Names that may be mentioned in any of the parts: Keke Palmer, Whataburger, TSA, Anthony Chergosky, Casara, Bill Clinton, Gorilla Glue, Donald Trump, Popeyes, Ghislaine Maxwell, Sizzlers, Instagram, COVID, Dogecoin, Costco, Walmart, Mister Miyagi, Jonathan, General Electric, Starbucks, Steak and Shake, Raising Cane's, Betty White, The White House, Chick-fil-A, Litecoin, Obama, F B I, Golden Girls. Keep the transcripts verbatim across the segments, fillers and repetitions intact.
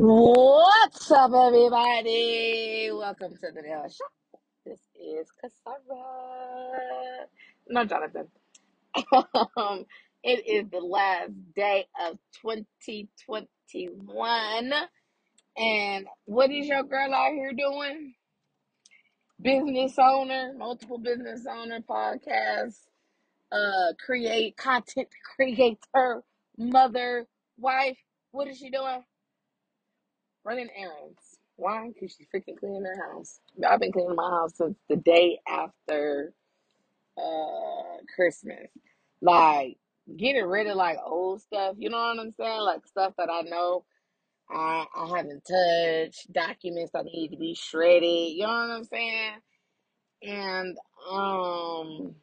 What's up, everybody? Welcome to the Nail Shop. This is Casara. No, Jonathan. Um, it is the last day of twenty twenty-one. And what is your girl out here doing? Business owner, multiple business owner, podcast, uh, create content creator, mother, wife. What is she doing? Running errands. Why? Because she's freaking cleaning her house. I've been cleaning my house since the day after uh, Christmas. Like, getting rid of, like, old stuff. You know what I'm saying? Like, stuff that I know I, I haven't touched. Documents that need to be shredded. You know what I'm saying? And, um,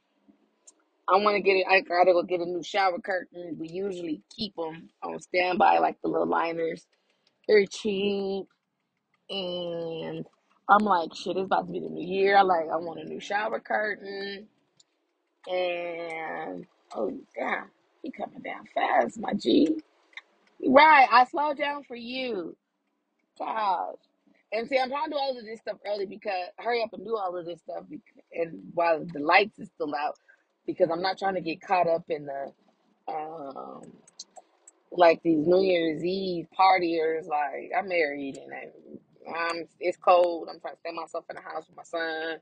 I want to get it. I got to go get a new shower curtain. We usually keep them on standby, like the little liners. They're cheap, and I'm like, shit, it's about to be the new year. I like, I want a new shower curtain, and oh yeah, he coming down fast, my G. Right, I slowed down for you, gosh. And see, I'm trying to do all of this stuff early because hurry up and do all of this stuff, because, and while the lights is still out, because I'm not trying to get caught up in the um. like these New Year's Eve partiers. Like, I'm married and I, I'm, it's cold. I'm trying to stay myself in the house with my son.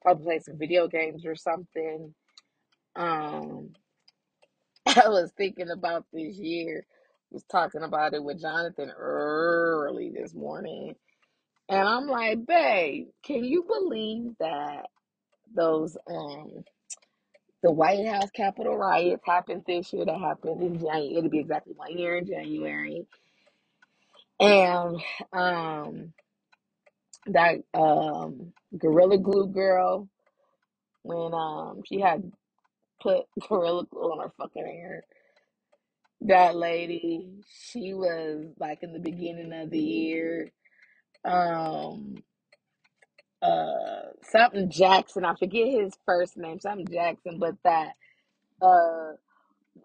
Probably play some video games or something. Um, I was thinking about this year. I was talking about it with Jonathan early this morning. And I'm like, babe, can you believe that those, um, the White House Capitol riots happened this year? That happened in January. It'll be exactly one year in January. And um, that um, Gorilla Glue girl, when um, she had put Gorilla Glue on her fucking hair, that lady, she was like in the beginning of the year. Um, Uh, something Jackson, I forget his first name, something Jackson, but that uh,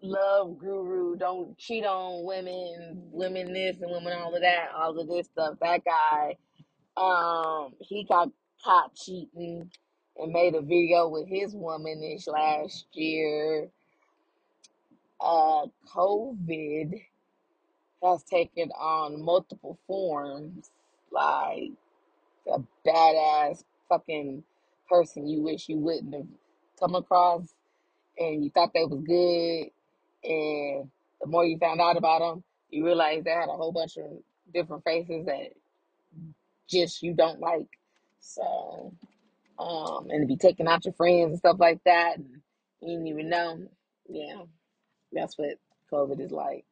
love guru, don't cheat on women, women this and women all of that, all of this stuff. That guy, um, he got caught cheating and made a video with his woman this last year. Uh, COVID has taken on multiple forms, like a badass fucking person you wish you wouldn't have come across, and you thought they was good, and the more you found out about them, you realize they had a whole bunch of different faces that just you don't like. So, um, and to be taking out your friends and stuff like that, and you didn't even know. Yeah, that's what COVID is like.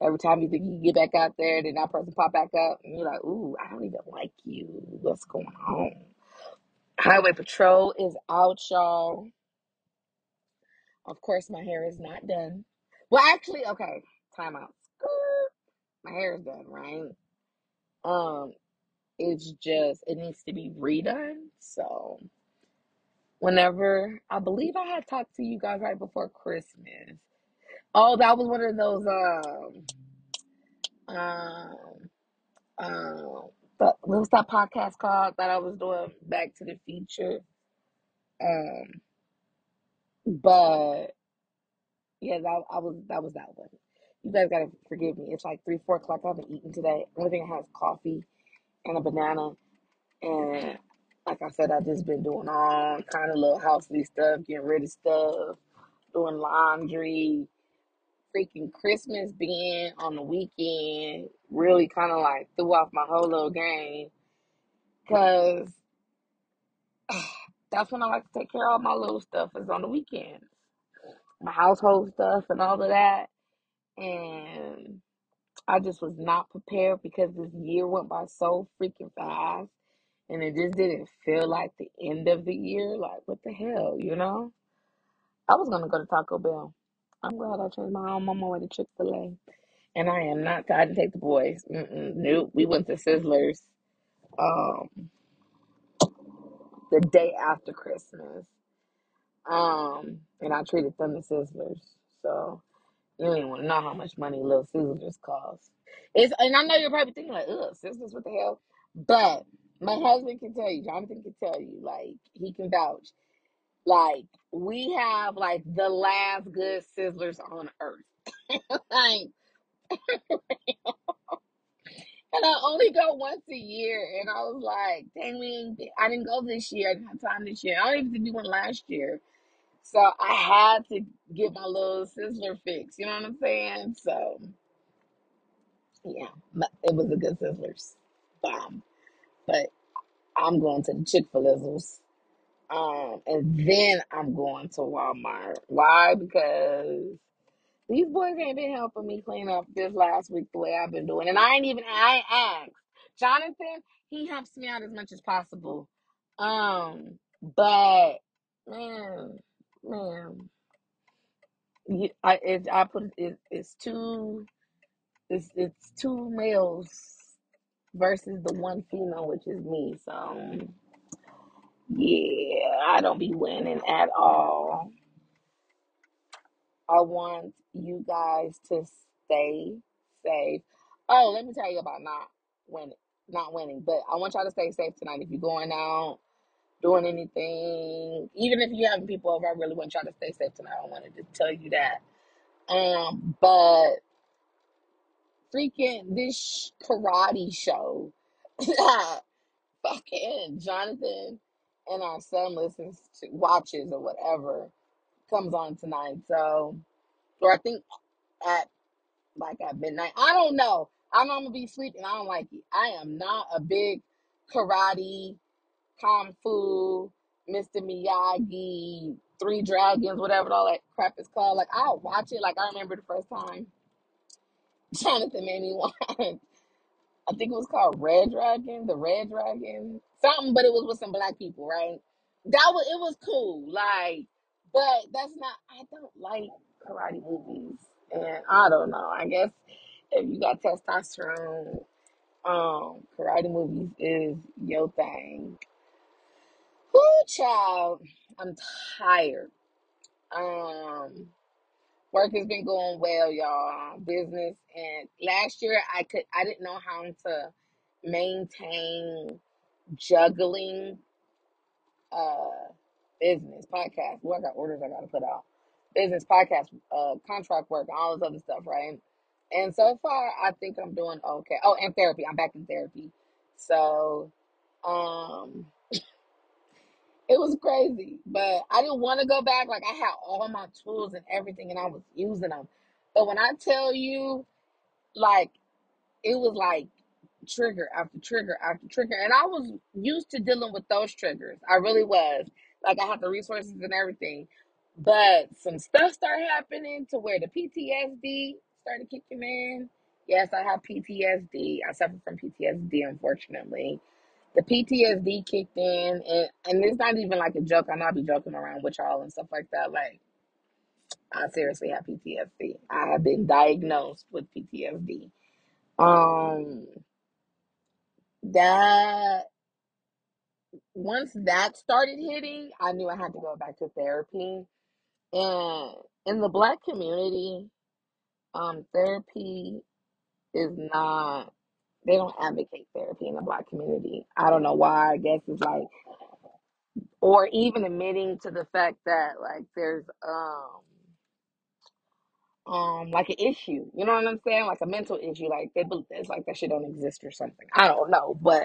Every time you think you get back out there, then that person pop back up, and you're like, ooh, I don't even like you. What's going on? Highway Patrol is out, y'all. Of course, my hair is not done. Well, actually, okay, time out. My hair is done, right? Um, it's just, it needs to be redone, so whenever, I believe I had talked to you guys right before Christmas. Oh, that was one of those, um, um, um, but what was that podcast called that I was doing, Back to the Future? Um, but yeah, that I was, that was that one. You guys gotta forgive me. It's like three, four o'clock. I haven't eaten today. Only thing I have is coffee and a banana. And like I said, I've just been doing all kind of little housely stuff, getting rid of stuff, doing laundry. Freaking Christmas being on the weekend really kind of like threw off my whole little game, because uh, that's when I like to take care of all my little stuff, is on the weekends, my household stuff and all of that. And I just was not prepared, because this year went by so freaking fast, and it just didn't feel like the end of the year. Like, what the hell, you know? I was gonna go to Taco Bell. I'm glad I changed my own. I'm on my way to Chick-fil-A. And I am not, I didn't take the boys. Mm-mm, nope. We went to Sizzlers um, the day after Christmas. Um, and I treated them to Sizzlers. So You don't even want to know how much money little Sizzlers cost. It's, and I know you're probably thinking like, ugh, Sizzlers, what the hell? But my husband can tell you, Jonathan can tell you, like, he can vouch. Like, we have, like, the last good Sizzlers on earth. Like, and I only go once a year. And I was like, dang, we I didn't go this year. I didn't have time this year. I only didn't do one last year. So I had to get my little Sizzler fix. You know what I'm saying? So, yeah, it was a good Sizzlers. Bomb. But I'm going to the Chick-fil-A's. Um, and then I'm going to Walmart. Why? Because these boys ain't been helping me clean up this last week the way I've been doing. And I ain't even, I ain't asked. Jonathan, he helps me out as much as possible. Um, but, man, man. You, I, it, I put, it, it's two, it's, it's two males versus the one female, which is me. So, yeah, I don't be winning at all. I want you guys to stay safe. Oh, let me tell you about not winning, not winning. But I want y'all to stay safe tonight. If you're going out, doing anything, even if you're having people over, I really want y'all to stay safe tonight. I wanted to tell you that. Um, but freaking this karate show that fucking Jonathan and our son listens to, watches or whatever, comes on tonight. So, or I think at like at midnight. I don't know. I know I'm gonna be sleeping. I don't like it. I am not a big karate, kung fu, Mister Miyagi, Three Dragons, whatever all that crap is called. Like, I'll watch it. Like, I remember the first time Jonathan made me watch, I think it was called Red Dragon, the Red Dragon, something, but it was with some black people, right? That was, it was cool. Like, but that's not, I don't like karate movies. And I don't know, I guess if you got testosterone, um, karate movies is your thing. Whoo, child, I'm tired. Um, work has been going well, y'all, business. And last year I could, I didn't know how to maintain juggling, uh, business, podcast, well, I got orders I got to put out, business, podcast, uh, contract work, and all this other stuff, right? And so far, I think I'm doing okay. Oh, and therapy. I'm back in therapy. So, um, it was crazy, but I didn't want to go back. Like, I had all my tools and everything, and I was using them. But when I tell you, like, it was like trigger after trigger after trigger. And I was used to dealing with those triggers. I really was. Like, I have the resources and everything. But some stuff started happening to where the P T S D started kicking in. Yes, I have P T S D. I suffer from P T S D, unfortunately. The P T S D kicked in. And, and it's not even like a joke. I'm not be joking around with y'all and stuff like that. Like, I seriously have P T S D. I have been diagnosed with P T S D. Um, that... Once that started hitting, I knew I had to go back to therapy. And in the Black community, um, therapy is not, they don't advocate therapy in the Black community. I don't know why. I guess it's like, or even admitting to the fact that, like, there's um um like an issue. You know what I'm saying? Like a mental issue. Like, they, it's like that shit don't exist or something. I don't know, but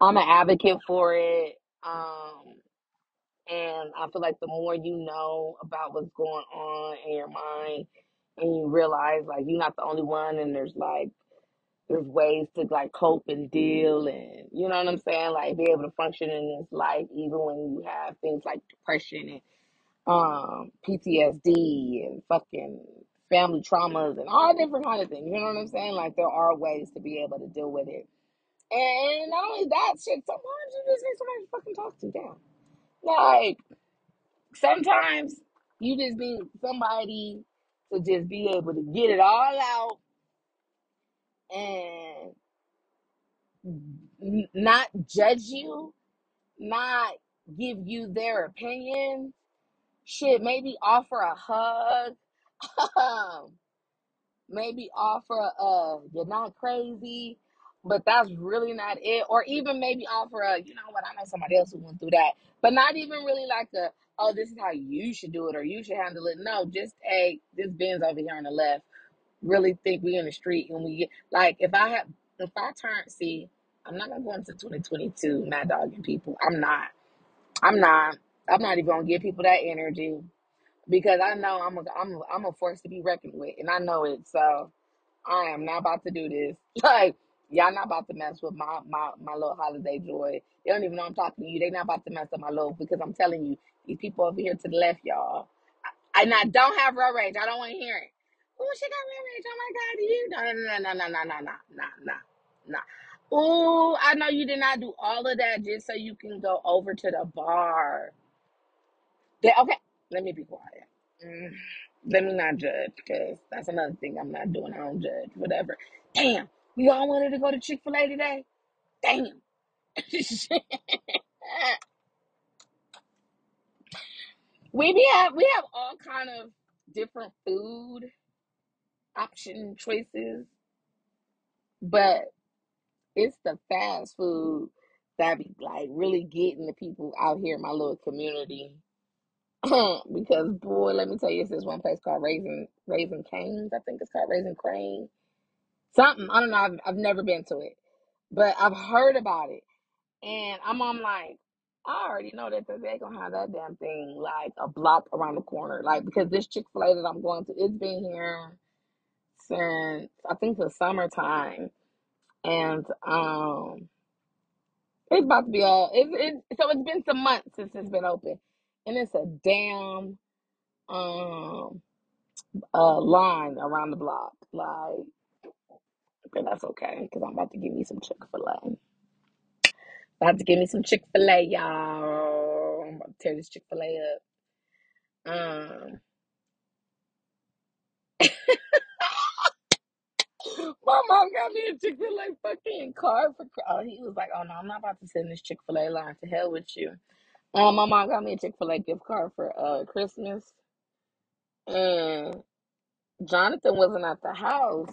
I'm an advocate for it, um, and I feel like the more you know about what's going on in your mind, and you realize, like, you're not the only one, and there's, like, there's ways to, like, cope and deal, and, you know what I'm saying, like, be able to function in this life, even when you have things like depression and um, P T S D and fucking family traumas and all different kind of things, you know what I'm saying, like, there are ways to be able to deal with it. And not only that shit, sometimes you just need somebody to fucking talk to down. Like, sometimes you just need somebody to just be able to get it all out and not judge you, not give you their opinion. Shit, maybe offer a hug. maybe offer a you're not crazy, but that's really not it. Or even maybe offer a, you know what, I know somebody else who went through that. But not even really like a, oh, this is how you should do it or you should handle it. No, just a, this bin's over here on the left. Really think we in the street and we get, like, if I have, if I turn, see, I'm not going to go into twenty twenty-two mad dogging people. I'm not. I'm not. I'm not even going to give people that energy because I know I'm a, I'm a, I'm a force to be reckoned with, and I know it. So I am not about to do this. Like, y'all not about to mess with my, my, my little holiday joy. They don't even know I'm talking to you. They not about to mess up my little, because I'm telling you, these people over here to the left, y'all. I, and I don't have road rage. I don't want to hear it. Oh, she got road rage. Oh, my God, do you? No, no, no, no, no, no, no, no, no, no. Oh, I know you did not do all of that just so you can go over to the bar. They, okay, let me be quiet. Mm, let me not judge, because that's another thing I'm not doing. I don't judge, whatever. Damn, we all wanted to go to Chick-fil-A today? Damn. we, we, have, we have all kind of different food option choices, but it's the fast food that be like really getting the people out here in my little community. Because boy, let me tell you, it's this one place called Raising Raising Cane's. I think it's called Raising Crane. Something. I don't know. I've, I've never been to it, but I've heard about it. And I'm, I'm like, I already know that they're going to have that damn thing like a block around the corner. Like, because this Chick-fil-A that I'm going to, it's been here since I think the summertime. And um, it's about to be all. It, it, so it's been some months since it's been open, and it's a damn um uh line around the block. Like, but that's okay, because I'm about to give me some Chick-fil-A. About to give me some Chick-fil-A, y'all. I'm about to tear this Chick-fil-A up. Um. My mom got me a Chick-fil-A fucking card for. Oh, he was like, "Oh no, I'm not about to sit in this Chick-fil-A line. To hell with you." Um, my mom got me a Chick-fil-A gift card for uh Christmas, and Jonathan wasn't at the house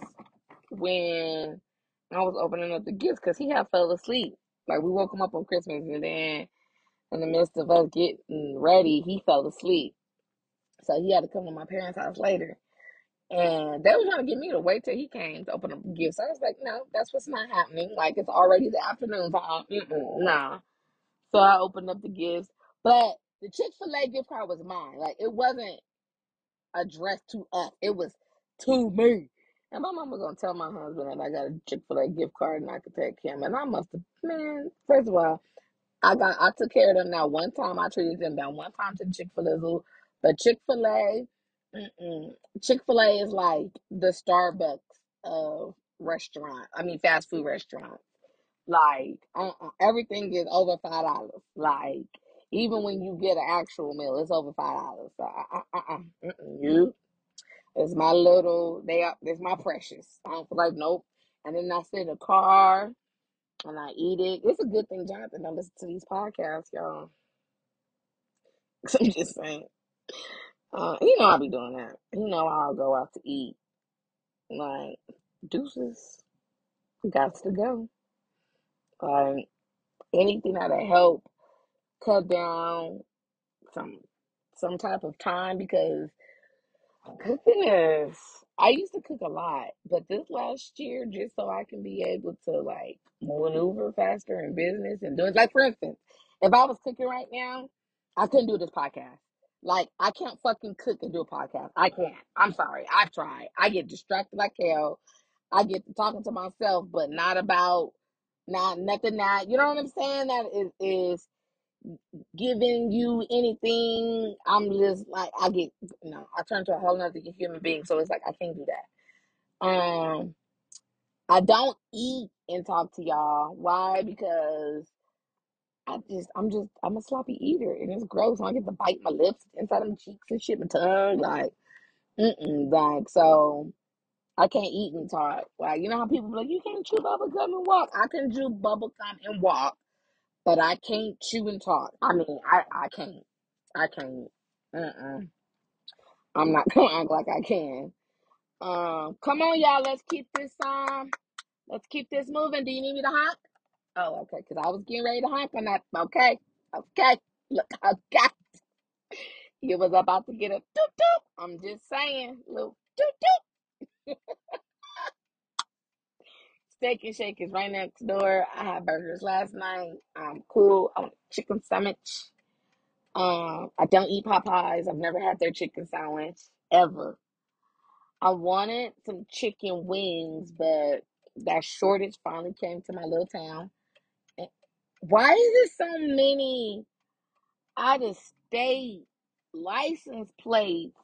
when I was opening up the gifts because he had fell asleep. Like, we woke him up on Christmas, and then in the midst of us getting ready, he fell asleep. So he had to come to my parents' house later. And they were trying to get me to wait till he came to open up the gifts. I was like, no, that's what's not happening. Like, it's already the afternoon time. Mm-mm, nah. So I opened up the gifts. But the Chick-fil-A gift card was mine. Like, it wasn't addressed to us. It was to me. And my mom was going to tell my husband that I got a Chick-fil-A gift card and I could take him. And I must have, man, first of all, I got I took care of them that one time. I treated them that one time to the Chick-fil-A Zoo. But Chick-fil-A... Mm-mm. Chick-fil-A is like the Starbucks of uh, restaurant. I mean, fast food restaurant. Like, uh-uh. Everything is over five dollars. Like, even when you get an actual meal, it's over five dollars. So, uh-uh, uh-uh. Mm-mm. You. It's my little, they are, it's my precious. I don't feel like, nope. And then I sit in the car and I eat it. It's a good thing Jonathan don't listen to these podcasts, y'all. I'm just saying. Uh, you know I'll be doing that. You know I'll go out to eat. Like, deuces. Gots to go. Like, anything that'll help cut down some some type of time, because cooking is, I used to cook a lot, but this last year, just so I can be able to, like, maneuver faster in business and doing, like, for instance, if I was cooking right now, I couldn't do this podcast. Like, I can't fucking cook and do a podcast. I can't. I'm sorry. I've tried. I get distracted like hell. I get to talking to myself, but not about, not nothing that, you know what I'm saying? That is, is giving you anything. I'm just like, I get, you know, I turn to a whole nother human being. So it's like, I can't do that. Um, I don't eat and talk to y'all. Why? Because I just, I'm just, I'm a sloppy eater, and it's gross. I get to bite my lips inside of my cheeks and shit, my tongue, like, mm-mm, like, so, I can't eat and talk. Like, you know how people be like, you can't chew bubblegum and walk. I can chew bubblegum and walk, but I can't chew and talk. I mean, I, I can't, I can't, uh-uh. I'm not gonna act like I can. Um, come on, y'all. Let's keep this um, let's keep this moving. Do you need me to honk? Oh, okay, because I was getting ready to honk on that. Okay, okay, look, I got it. You was about to get a doop doop. I'm just saying, little doop doop. Steak and Shake is right next door. I had burgers last night. I'm cool. I want chicken sandwich. Um, I don't eat Popeyes. I've never had their chicken sandwich ever. I wanted some chicken wings, but that shortage finally came to my little town. And why is there so many out of state license plates?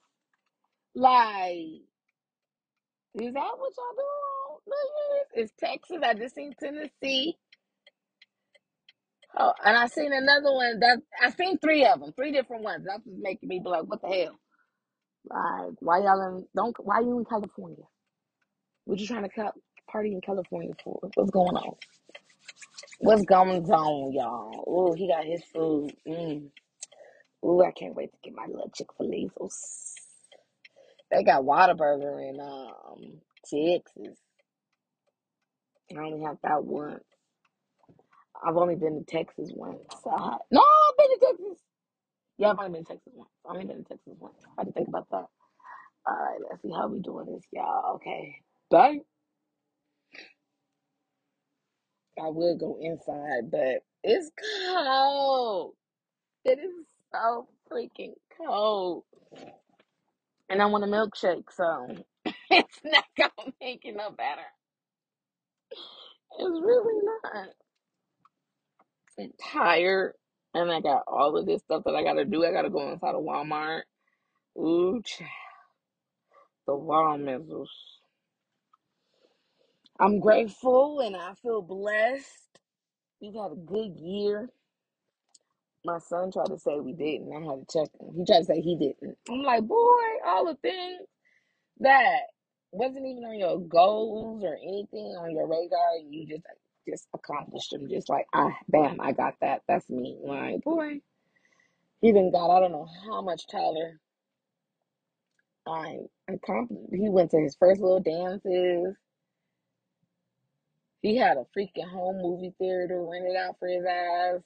Like, is that what y'all do? It's Texas. I just seen Tennessee. Oh, and I seen another one. That I seen three of them, three different ones. That's just making me be like, what the hell? Like, why y'all in, don't, why you in California? What you trying to party in California for? What's going on? What's going on, y'all? Oh, he got his food. Mm. Ooh, I can't wait to get my little Chick-fil-A. They got Whataburger in um, Texas. I only have that once. I've only been to Texas once. So I, no, I've been to Texas. Yeah, I've only been to Texas once. I've only been to Texas once. I had to think about that. All right, let's see how we doing this, y'all. Okay. Bye. I will go inside, but it's cold. It is so freaking cold. And I want a milkshake, so it's not going to make it no better. It's really not. I'm tired. And I got all of this stuff that I got to do. I got to go inside of Walmart. Ooh, child. The wall missiles. I'm grateful and I feel blessed. We've had a good year. My son tried to say we didn't. I had to check him. He tried to say he didn't. I'm like, boy, all the things that wasn't even on your goals or anything on your radar, and you just just accomplished them. Just like, ah, bam, I got that. That's me. Like, boy, he done got, I don't know how much taller. I accomplished. He went to his first little dances. He had a freaking home movie theater rented out for his ass.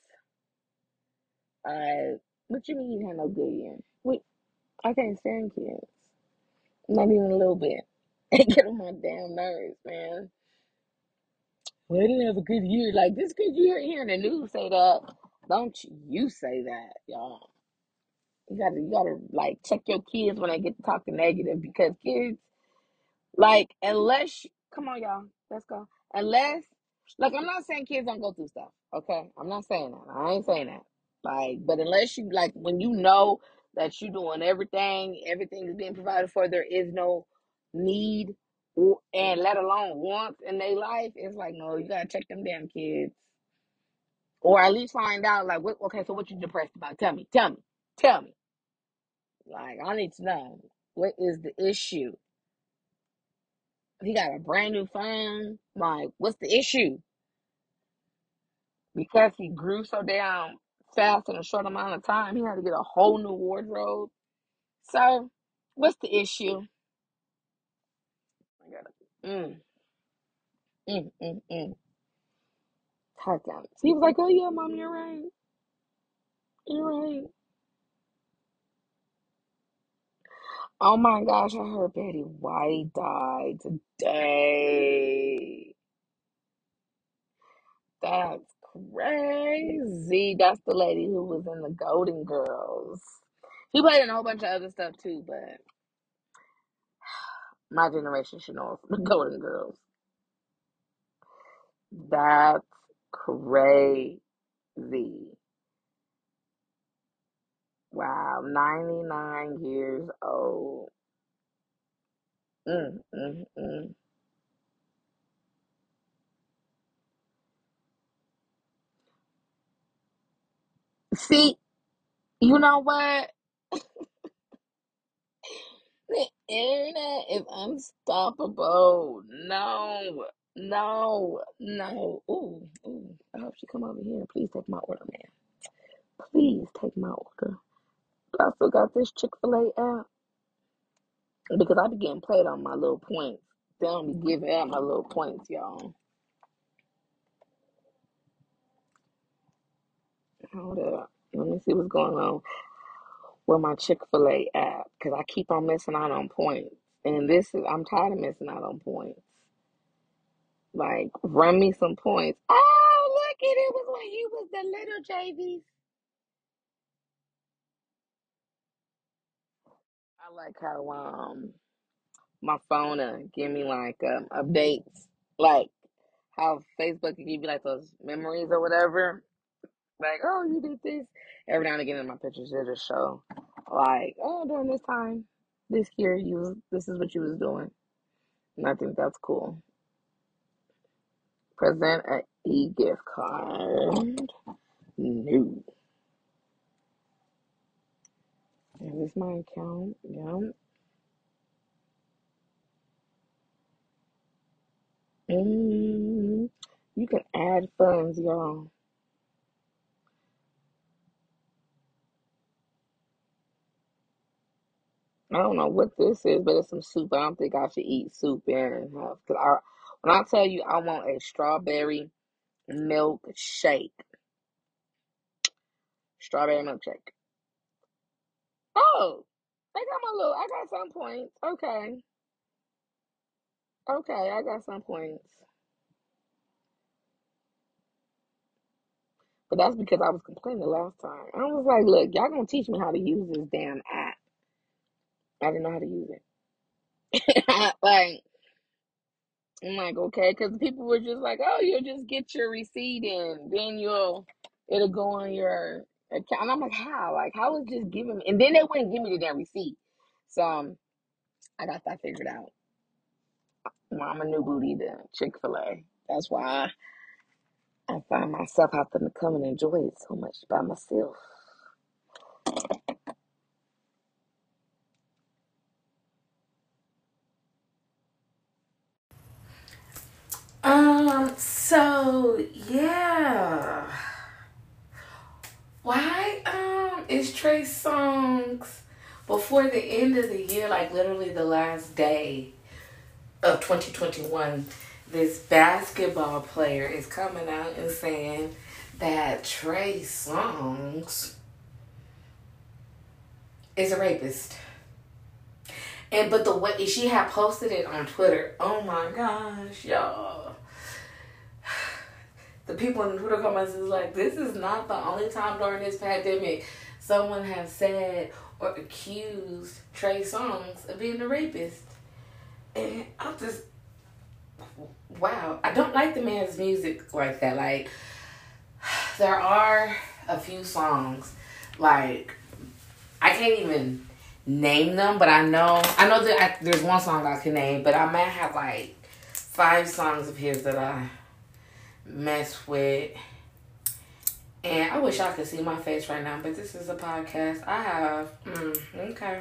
Uh, what you mean you had no good year? Wait, I can't stand kids. Not even a little bit. They get on my damn nerves, man. Well, I didn't have a good year. Like, this good year hearing the news say that. Don't you say that, y'all. You gotta, you gotta, like, check your kids when they get to talking negative, because kids, like, unless, you, come on, y'all, let's go. Unless, like, I'm not saying kids don't go through stuff, okay? I'm not saying that. I ain't saying that. Like, but unless you, like, when you know that you're doing everything, everything is being provided for, there is no need and let alone want in their life, it's like, no, you gotta check them damn kids. Or at least find out, like, what, okay, so what you depressed about? Tell me, tell me, tell me. Like, I need to know. What is the issue? He got a brand new phone. Like, what's the issue? Because he grew so damn fast in a short amount of time, he had to get a whole new wardrobe. So, what's the issue? I gotta, mm, mm, mm, mm. Talk down. He was like, "Oh yeah, mom, you're right. You're right." Oh my gosh, I heard Betty White died today. That's crazy. That's the lady who was in the Golden Girls. He played in a whole bunch of other stuff too, but my generation should know the Golden Girls. That's crazy. Wow, ninety-nine years old. Mm, mm, mm. See, you know what? The internet is unstoppable. No, no, no. Ooh, ooh. I hope she come over here. Please take my order, man. Please take my order. I still got this Chick-fil-A app. Because I be getting played on my little points. They don't be giving out my little points, y'all. Hold up. Let me see what's going on with my Chick-fil-A app. Because I keep on missing out on points. And this is, I'm tired of missing out on points. Like, run me some points. Oh, look, it, it was when you was the little J V. I like how um my phone uh, give me like um, updates, like how Facebook can give you like those memories or whatever. Like, oh, you did this. Every now and again in my pictures, it'll just show like, oh, during this time, this year, you was, this is what you was doing. And I think that's cool. Present an e-gift card. New. And this is my account. Yep. Mm, you can add funds, y'all. I don't know what this is, but it's some soup. I don't think I should eat soup and have. Cause I, when I tell you I want a strawberry milkshake. Strawberry milkshake. Oh, I got my little, I got some points. Okay. Okay, I got some points. But that's because I was complaining last time. I was like, look, y'all gonna teach me how to use this damn app. I didn't know how to use it. Like, I'm like, okay, because people were just like, oh, you'll just get your receipt and then you'll, it'll go on your account. And I'm like, how? Like, how is just giving me? And then they wouldn't give me the damn receipt. So um, I got that figured out. Well, I'm a new booty to Chick-fil-A. That's why I, I find myself having to come and enjoy it so much by myself. Um, so, yeah. Why, um, is Trey Songz before the end of the year, like literally the last day of twenty twenty-one, this basketball player is coming out and saying that Trey Songz is a rapist. And, but the way she had posted it on Twitter, oh my gosh, y'all. The people in the Twitter comments is like, this is not the only time during this pandemic someone has said or accused Trey Songz of being a rapist. And I'm just, wow. I don't like the man's music like that. Like, there are a few songs, like, I can't even name them, but I know, I know that I, there's one song I can name, but I might have like five songs of his that I mess with. And I wish y'all could see my face right now, but this is a podcast. I have, mm, okay.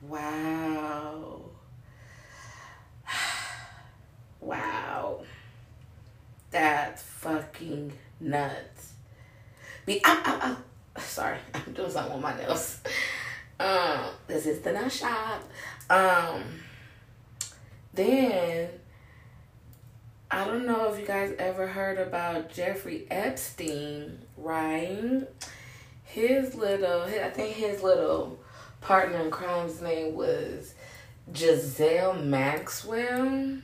Wow. Wow. That's fucking nuts. Be, ow, ow, ow. Sorry, I'm doing something with my nails. Um, this is the nail shop. Um, then, I don't know if you guys ever heard about Jeffrey Epstein, right? His little, I think his little partner in crime's name was Ghislaine Maxwell.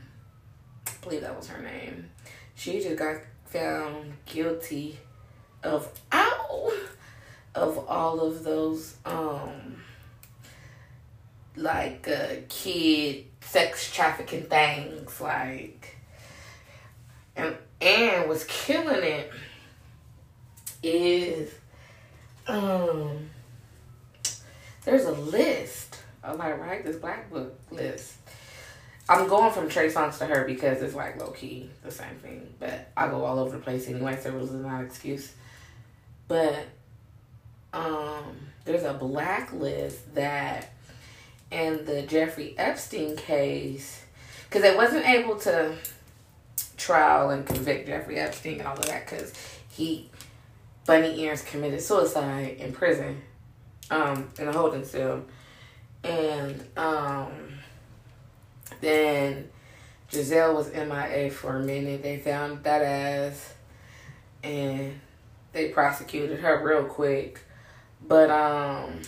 I believe that was her name. She just got found guilty of, ow, of all of those, um, like, uh, kid sex trafficking things, like, And, and what's killing it is um there's a list. I'm like, right, this black book list. I'm going from Trey Songz to her because it's like low key the same thing, but I go all over the place anyway, so it was not an excuse. But um there's a black list that in the Jeffrey Epstein case, because they wasn't able to trial and convict Jeffrey Epstein and all of that because he, bunny ears, committed suicide in prison, um, in a holding cell. And um, then Giselle was M I A for a minute. They found that ass, and they prosecuted her real quick. But um,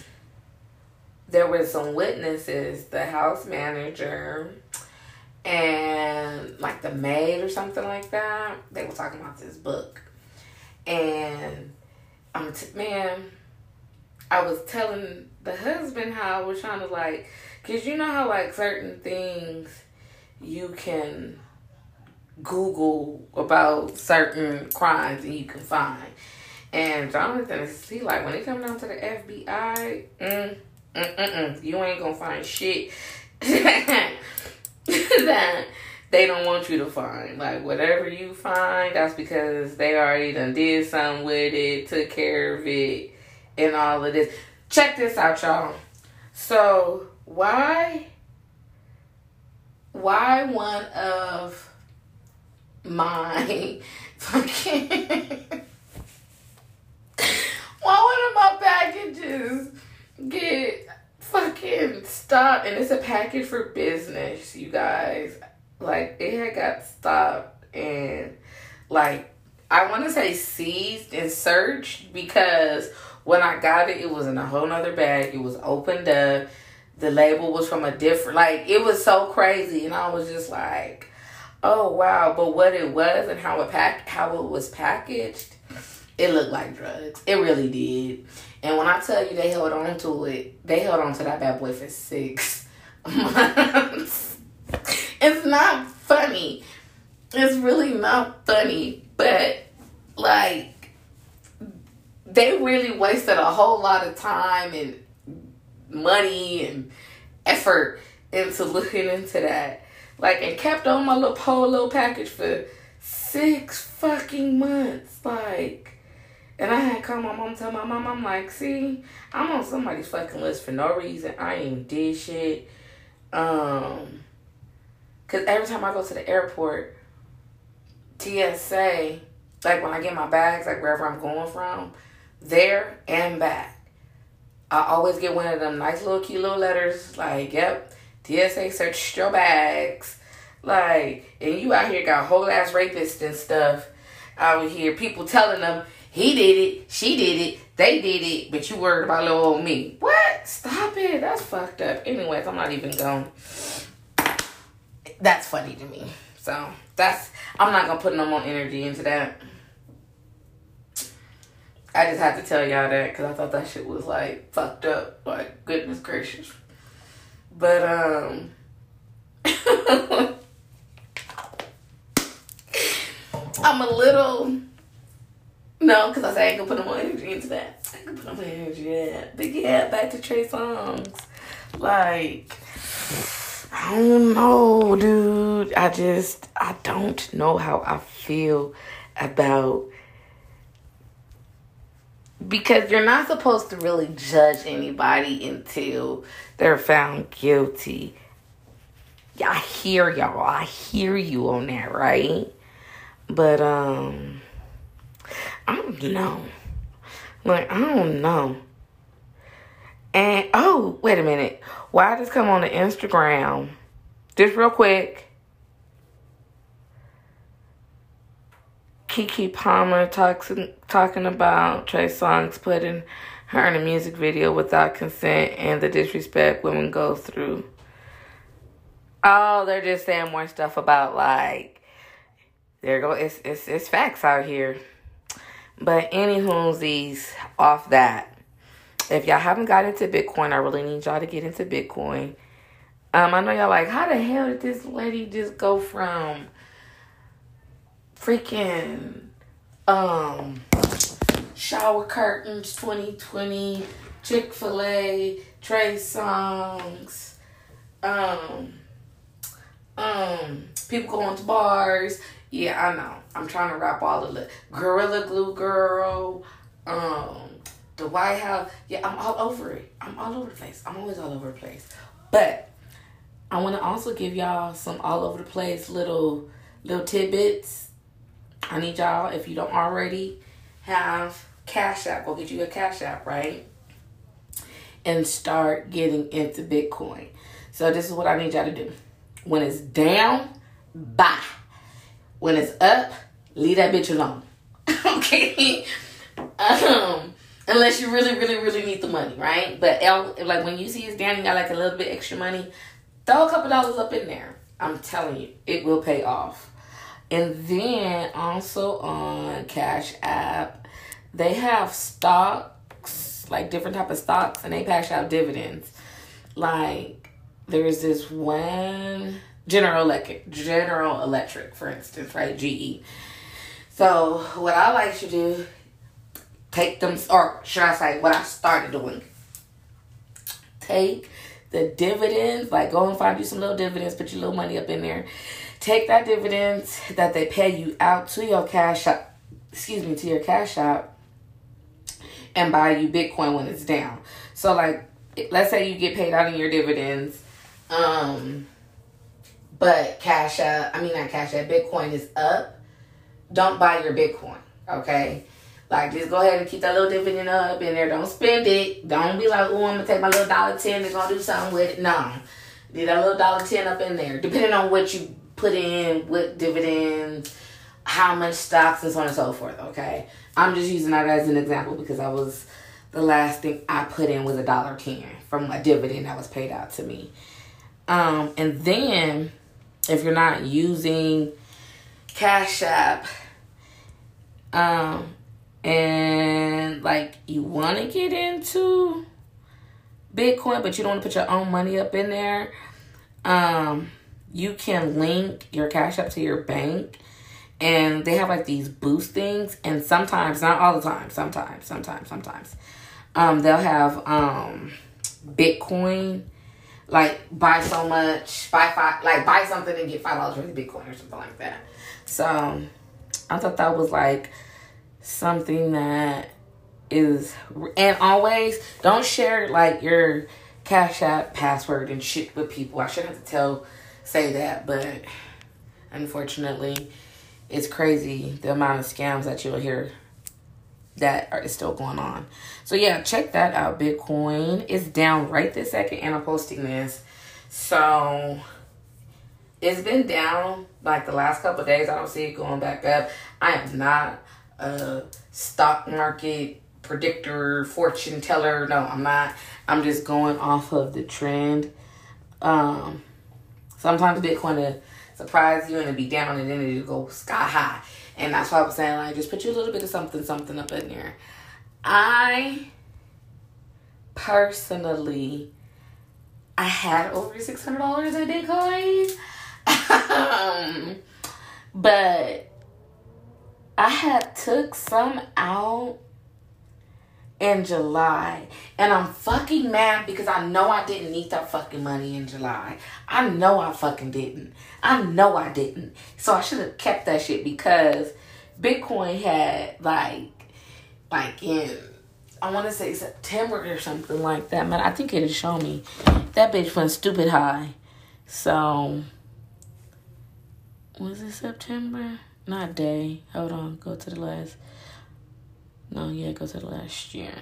there were some witnesses, the house manager and like the maid or something like that. They were talking about this book. And um, t- man, I was telling the husband how I was trying to like, because you know how like certain things you can Google about certain crimes and you can find. And Jonathan, he like, when it comes down to the F B I, mm, mm, mm, you ain't gonna find shit that they don't want you to find. Like, whatever you find, that's because they already done did something with it, took care of it, and all of this. Check this out, y'all. So, why, why one of my fucking... Why one of my packages get fucking stopped? And it's a package for business, you guys. Like, it had got stopped and, like, I want to say seized and searched, because when I got it, it was in a whole nother bag. It was opened up. The label was from a different, like, it was so crazy. And I was just like, oh, wow. But what it was and how it pack, how it was packaged, it looked like drugs. It really did. And when I tell you they held on to it, they held on to that bad boy for six months. It's not funny. It's really not funny. But, like, they really wasted a whole lot of time and money and effort into looking into that. Like, and kept on my little polo package for six fucking months. Like... And I had called my mom, tell my mom, I'm like, see, I'm on somebody's fucking list for no reason. I ain't even did shit. Um, Because every time I go to the airport, T S A, like when I get my bags, like wherever I'm going from, there and back, I always get one of them nice little cute little letters. Like, yep, T S A searched your bags. Like, and you out here got whole ass rapists and stuff out here. People telling them, he did it, she did it, they did it, but you worried about little old me. What? Stop it. That's fucked up. Anyways, I'm not even going. That's funny to me. So, that's, I'm not going to put no more energy into that. I just had to tell y'all that because I thought that shit was, like, fucked up. Like, goodness gracious. But, um... I'm a little... No, because I said I ain't gonna put no more energy into that. I ain't gonna put no more energy into that. But yeah, back to Trey Songz. Like, I don't know, dude. I just, I don't know how I feel about... Because you're not supposed to really judge anybody until they're found guilty. I hear y'all. I hear you on that, right? But, um... I don't know. Like, I don't know. And, oh, wait a minute. Why I just come on the Instagram? Just real quick. Keke Palmer talks, talking about Trey Songz putting her in a music video without consent and the disrespect women go through. Oh, they're just saying more stuff about, like, there go, it's, it's, it's facts out here. But anywho's off that. If y'all haven't got into Bitcoin, I really need y'all to get into Bitcoin. Um, I know y'all like, how the hell did this lady just go from freaking um shower curtains twenty twenty, Chick-fil-A, Trey Songz, um, um, people going to bars. Yeah, I know. I'm trying to wrap all of the Gorilla Glue Girl, um, The White House. Yeah, I'm all over it. I'm all over the place. I'm always all over the place. But I want to also give y'all some all over the place little little tidbits. I need y'all, if you don't already have Cash App, go get you a Cash App, right? and start getting into Bitcoin. So this is what I need y'all to do. When it's down, buy. When it's up, leave that bitch alone. Okay? Um, unless you really, really, really need the money, right? But like when you see it's down, you got like a little bit extra money, throw a couple dollars up in there. I'm telling you, it will pay off. And then also on Cash App, they have stocks, like different type of stocks, and they cash out dividends. Like there's this one, General Electric, General Electric, for instance, right? G E. So what I like to do, take them, or should I say what I started doing, take the dividends, like go and find you some little dividends, put your little money up in there. Take that dividends that they pay you out to your cash shop, excuse me, to your cash shop, and buy you Bitcoin when it's down. So like, let's say you get paid out in your dividends, um, but cash up, I mean not cash up, Bitcoin is up. Don't buy your Bitcoin, okay? Like, just go ahead and keep that little dividend up in there. Don't spend it. Don't be like, oh, I'm going to take my little dollar ten and gonna do something with it. No. Leave that little dollar ten up in there. Depending on what you put in, what dividends, how much stocks, and so on and so forth, okay? I'm just using that as an example because I was, the last thing I put in was a dollar ten from a dividend that was paid out to me. Um, and then, if you're not using Cash App, um... and like you want to get into Bitcoin but you don't want to put your own money up in there, um you can link your Cash App to your bank, and they have like these boost things, and sometimes, not all the time, sometimes sometimes sometimes um they'll have um Bitcoin, like buy so much, buy five, like buy something and get five dollars worth of Bitcoin or something like that. So I thought that was like something that is, and always don't share like your Cash App password and shit with people. I shouldn't have to tell say that, but unfortunately, it's crazy the amount of scams that you'll hear that are is still going on. So yeah, check that out. Bitcoin is down right this second, and I'm posting this. So it's been down like the last couple of days. I don't see it going back up. I am not a stock market predictor, fortune teller. No, I'm not. I'm just going off of the trend. Um, sometimes Bitcoin will surprise you and it'll be down and then it'll go sky high. And that's why I was saying, like, just put you a little bit of something, something up in there. I personally, I had over six hundred dollars in Bitcoin. um, but I had took some out in July, and I'm fucking mad because I know I didn't need that fucking money in July. I know I fucking didn't. I know I didn't. So I should have kept that shit because Bitcoin had like, like in, I want to say September or something like that. Man, I think it had shown me that bitch went stupid high. So was it September? Not day. Hold on. Go to the last. No, yeah, go to the last year.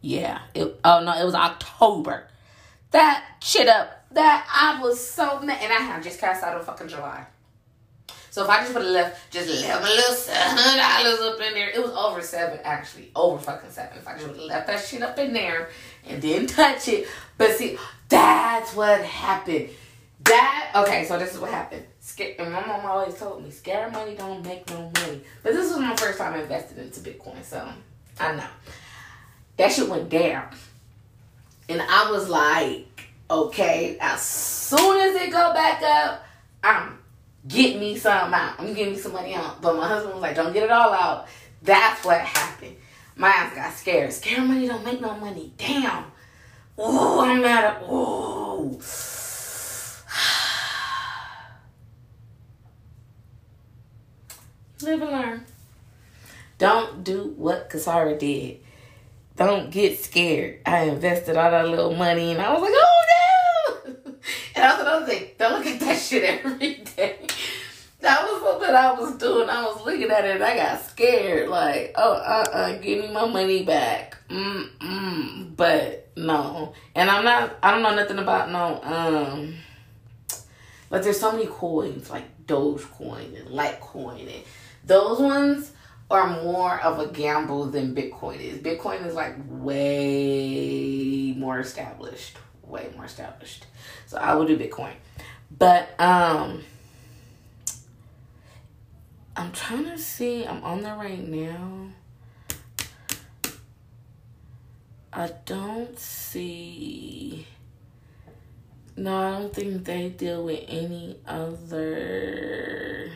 Yeah. It, oh, no, it was October. That shit up. That I was so mad. And I had just cashed out on fucking July. So if I just would have left, just left my little seven dollars up in there. It was over seven, actually. Over fucking seven. If I just would have left that shit up in there and didn't touch it. But see, that's what happened. That, okay, so this is what happened. And my mom always told me, scare money don't make no money. But this was my first time invested into Bitcoin, so I know. That shit went down. And I was like, okay, as soon as it go back up, I'm get me some out. I'm getting me some money out. But my husband was like, don't get it all out. That's what happened. My ass got scared. Scare money don't make no money. Damn. Ooh, I'm mad at, ooh. Live and learn. Don't do what Casara did. Don't get scared. I invested all that little money and I was like, oh no! And I was, I was like, don't look at that shit every day. That was something I was doing. I was looking at it and I got scared. Like, oh, uh-uh, give me my money back. Mm-mm, but no. And I'm not, I don't know nothing about no, um, like there's so many coins, like Dogecoin and Litecoin. And those ones are more of a gamble than Bitcoin is. Bitcoin is like way more established, way more established. So I will do Bitcoin. But, um, I'm trying to see, I'm on there right now. I don't see, no, I don't think they deal with any other,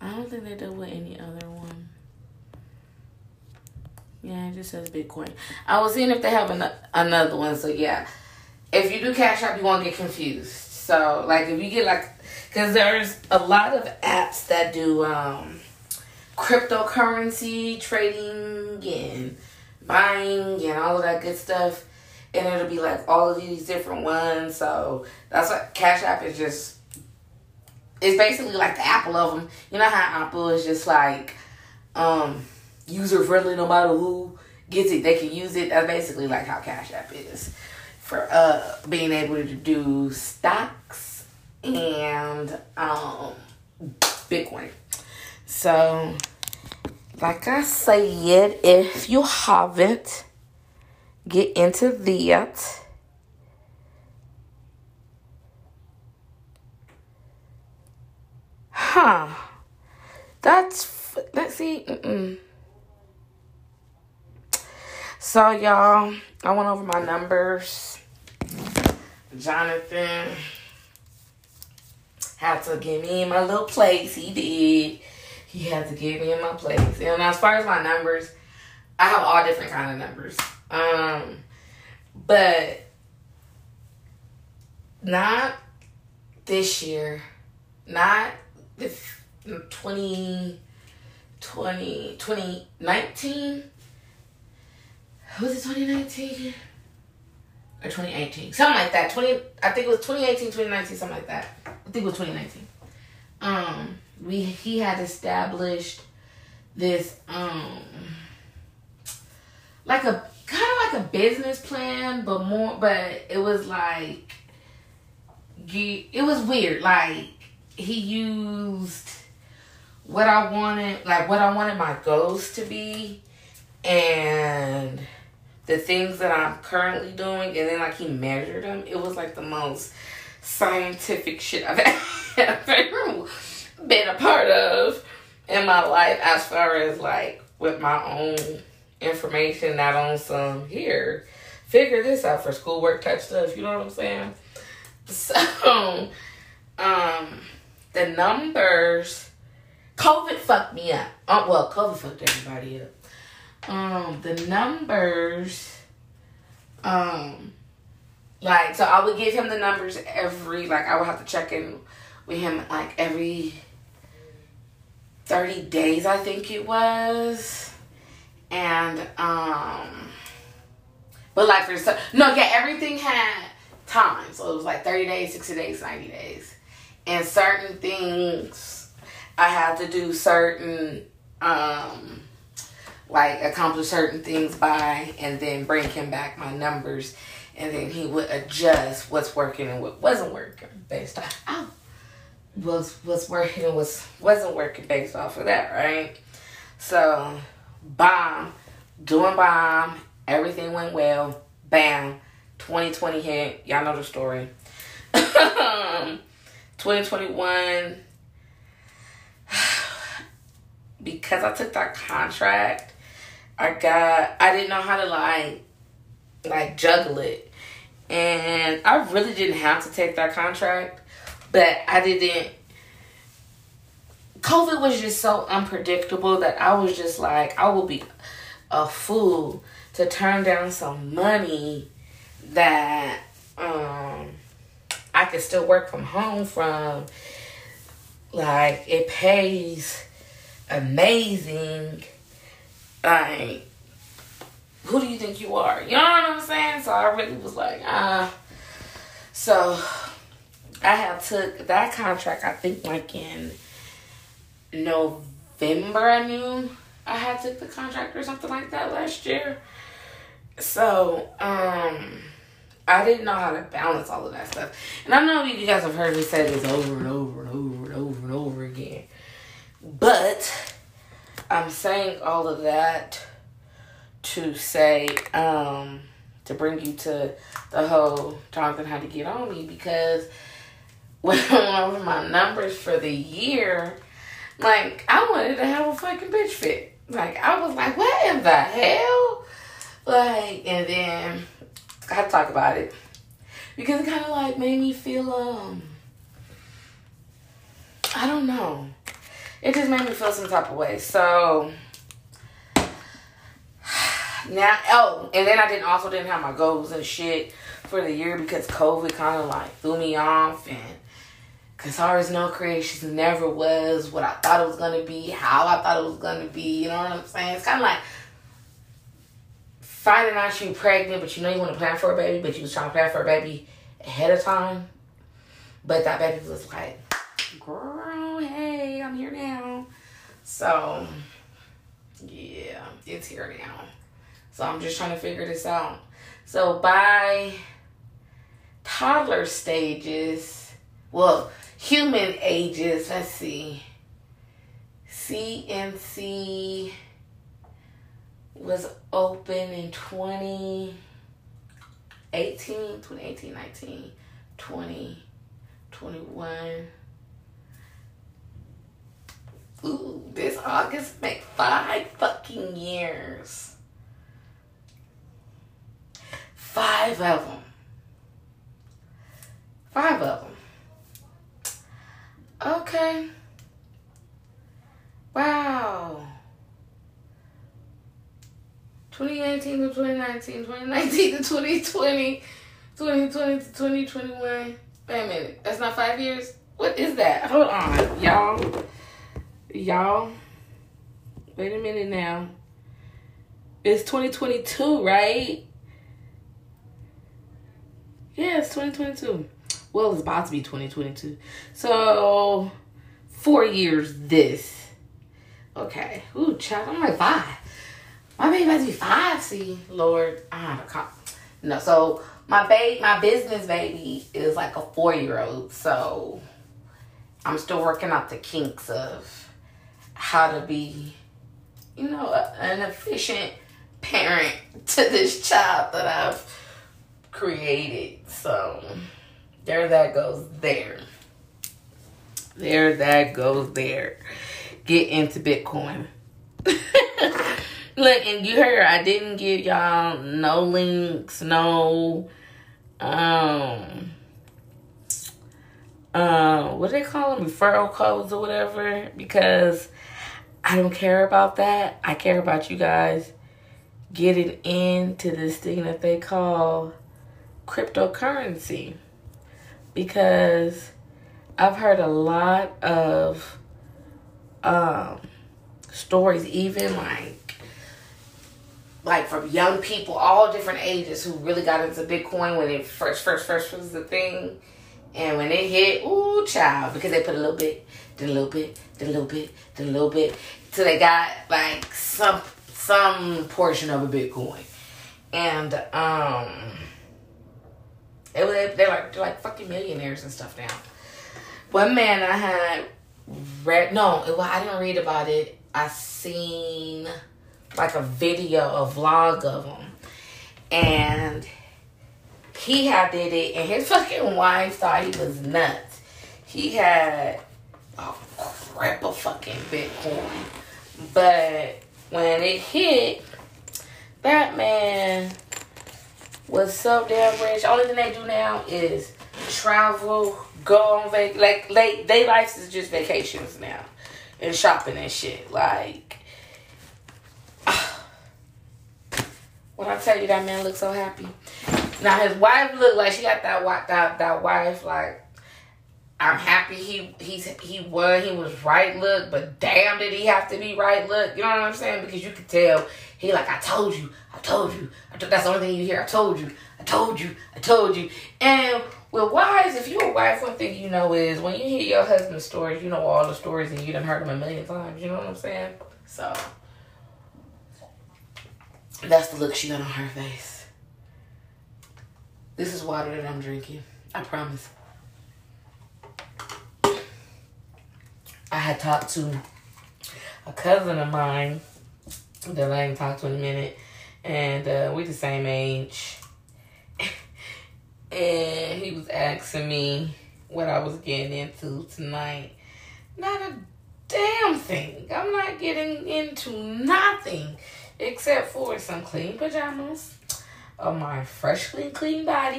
I don't think they deal with any other one. Yeah, it just says Bitcoin. I was seeing if they have an- another one, so yeah. If you do Cash App, you won't get confused. So, like, if you get, like, because there's a lot of apps that do, um, cryptocurrency trading and buying and all of that good stuff, and it'll be like all of these different ones. So that's what Cash App is. Just it's basically like the Apple of them. You know how Apple is just like um user friendly, no matter who gets it, they can use it. That's basically like how Cash App is for uh being able to do stocks and um Bitcoin. So, like I said, if you haven't, get into that. Huh. That's, let's see. Mm-mm. So, y'all, I went over my numbers. Jonathan had to get me in my little place. He did. He had to give me in my place. And as far as my numbers, I have all different kind of numbers. Um, but not this year. Not this twenty twenty, twenty nineteen. Was it twenty nineteen? Or twenty eighteen? Something like that. twenty I think it was twenty eighteen, twenty nineteen, something like that. I think it was twenty nineteen. Um... We he had established this um like a kind of like a business plan, but more but it was like it was weird. Like he used what I wanted, like what I wanted my goals to be, and the things that I'm currently doing, and then like he measured them. It was like the most scientific shit I've ever been a part of in my life, as far as like with my own information, not on some here figure this out for schoolwork type stuff, you know what I'm saying? So um the numbers, COVID fucked me up. Oh, well, COVID fucked everybody up. Um the numbers, um like, so I would give him the numbers every, like I would have to check in with him like every thirty days, I think it was. And, um, but like for, no, yeah, everything had time. So it was like thirty days, sixty days, ninety days. And certain things, I had to do certain, um, like accomplish certain things by, and then bring him back my numbers. And then he would adjust what's working and what wasn't working based on, oh, was was working and was wasn't working based off of that, right? So bomb, doing bomb, everything went well, bam, twenty twenty hit, y'all know the story. twenty twenty-one, because I took that contract, I got I didn't know how to like like juggle it. And I really didn't have to take that contract. But I didn't, COVID was just so unpredictable that I was just like, I will be a fool to turn down some money that um, I could still work from home from. Like, it pays amazing. Like, who do you think you are? You know what I'm saying? So I really was like, ah. So I have took that contract, I think, like in November, I knew. I had took the contract or something like that last year. So, um, I didn't know how to balance all of that stuff. And I know you guys have heard me say this over and over and over and over and over again. But I'm saying all of that to say, um, to bring you to the whole Jonathan had to get on me, because when I went over my numbers for the year, like, I wanted to have a fucking bitch fit. Like, I was like, what in the hell? Like, and then I had to talk about it, because it kind of, like, made me feel, um, I don't know. It just made me feel some type of way. So, now, oh, and then I didn't also didn't have my goals and shit for the year, because COVID kind of, like, threw me off, and Casara's no creations never was what I thought it was going to be, how I thought it was going to be, you know what I'm saying? It's kind of like finding out you're pregnant, but you know you want to plan for a baby, but you was trying to plan for a baby ahead of time, but that baby was like, girl, hey, I'm here now. So, yeah, it's here now. So I'm just trying to figure this out. So by toddler stages, well, human ages, let's see. C N C was open in twenty eighteen, nineteen, twenty, twenty-one. Ooh, this August make five fucking years. Five of them. Five of them. Okay. Wow. twenty eighteen to twenty nineteen, twenty nineteen to twenty twenty, twenty twenty to twenty twenty-one. Wait a minute. That's not five years? What is that? Hold on, y'all. Y'all. Wait a minute now. It's twenty twenty-two, right? Yeah, it's twenty twenty-two. Well, it's about to be twenty twenty-two. So, four years this. Okay. Ooh, child, I'm like five. My baby about to be five, see? Lord, I have a cop. No, so my babe, my business baby is like a four-year-old. So, I'm still working out the kinks of how to be, you know, an efficient parent to this child that I've created. So there that goes there. There that goes there. Get into Bitcoin. Look, and you heard I didn't give y'all no links, no um uh what do they call them? Referral codes or whatever, because I don't care about that. I care about you guys getting into this thing that they call cryptocurrency, because I've heard a lot of um stories, even like like from young people all different ages who really got into Bitcoin when it first first first was the thing, and when it hit, ooh child, because they put a little bit, then a little bit, then a little bit, then a little bit, till they got like some some portion of a Bitcoin. And um It was, they're like they're like fucking millionaires and stuff now. One man I had read no, it, I didn't read about it. I seen like a video, a vlog of him, and he had did it, and his fucking wife thought he was nuts. He had a crap of fucking Bitcoin, but when it hit, that man was so damn rich. Only thing they do now is travel, go on vac like like they life is just vacations now, and shopping and shit. Like, uh, when I tell you that man looked so happy. Now his wife looked like she got that wife that, that wife like, I'm happy he he's he was he was right look, but damn did he have to be right look. You know what I'm saying? Because you could tell. He like, I told you, I told you. I t that's the only thing you hear. I told you, I told you, I told you. And with wives, if you're a wife, one thing you know is when you hear your husband's stories, you know all the stories and you done heard them a million times. You know what I'm saying? So That's the look she got on her face. This is water that I'm drinking. I promise. I had talked to a cousin of mine that I ain't talked to in a minute. And uh, we're the same age. And he was asking me what I was getting into tonight. Not a damn thing. I'm not getting into nothing except for some clean pajamas of my freshly clean body.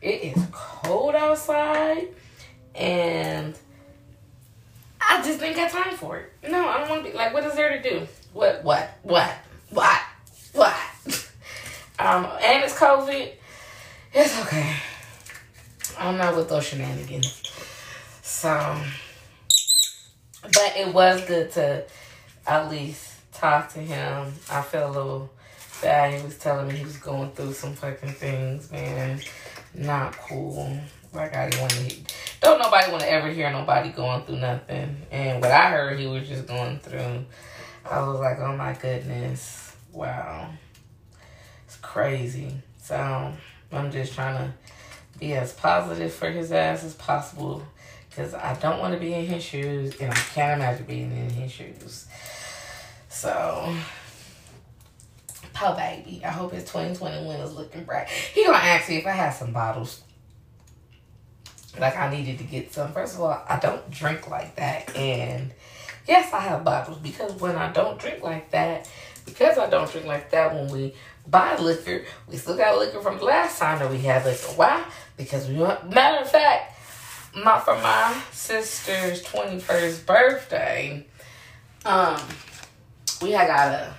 It is cold outside. And I just ain't got time for it. No, I don't want to be like, what is there to do? What, what, what, what, what? um, and it's COVID. It's okay. I'm not with those shenanigans. So, but it was good to at least talk to him. I felt a little bad. He was telling me he was going through some fucking things, man. Not cool. Like, I didn't want to hear. Don't nobody want to ever hear nobody going through nothing. And what I heard he was just going through, I was like, oh my goodness. Wow. It's crazy. So, I'm just trying to be as positive for his ass as possible. Because I don't want to be in his shoes. And I can't imagine being in his shoes. So, oh baby. I hope his twenty twenty-one is looking bright. He gonna ask me if I have some bottles. Like, I needed to get some. First of all, I don't drink like that. And yes, I have bottles. Because when I don't drink like that, because I don't drink like that, when we buy liquor, we still got liquor from the last time that we had liquor. Why? Because we want, matter of fact, my, for my sister's twenty-first birthday, um, we had got a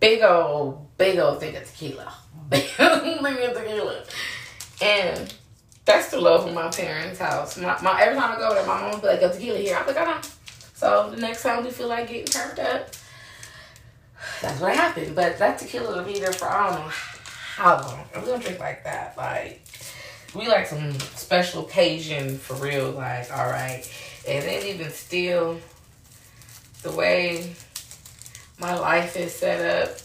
big old, big old thing of tequila. Big old thing of tequila. And that's the love from my parents' house. My, my every time I go there, my mom would be like, "Yo, tequila here." I'm like, "I know." So the next time we feel like getting turned up, that's what happened. But that tequila will be there for I don't know how long. We don't drink like that. Like, we like some special occasion for real. Like, all right, and then even still, the way my life is set up.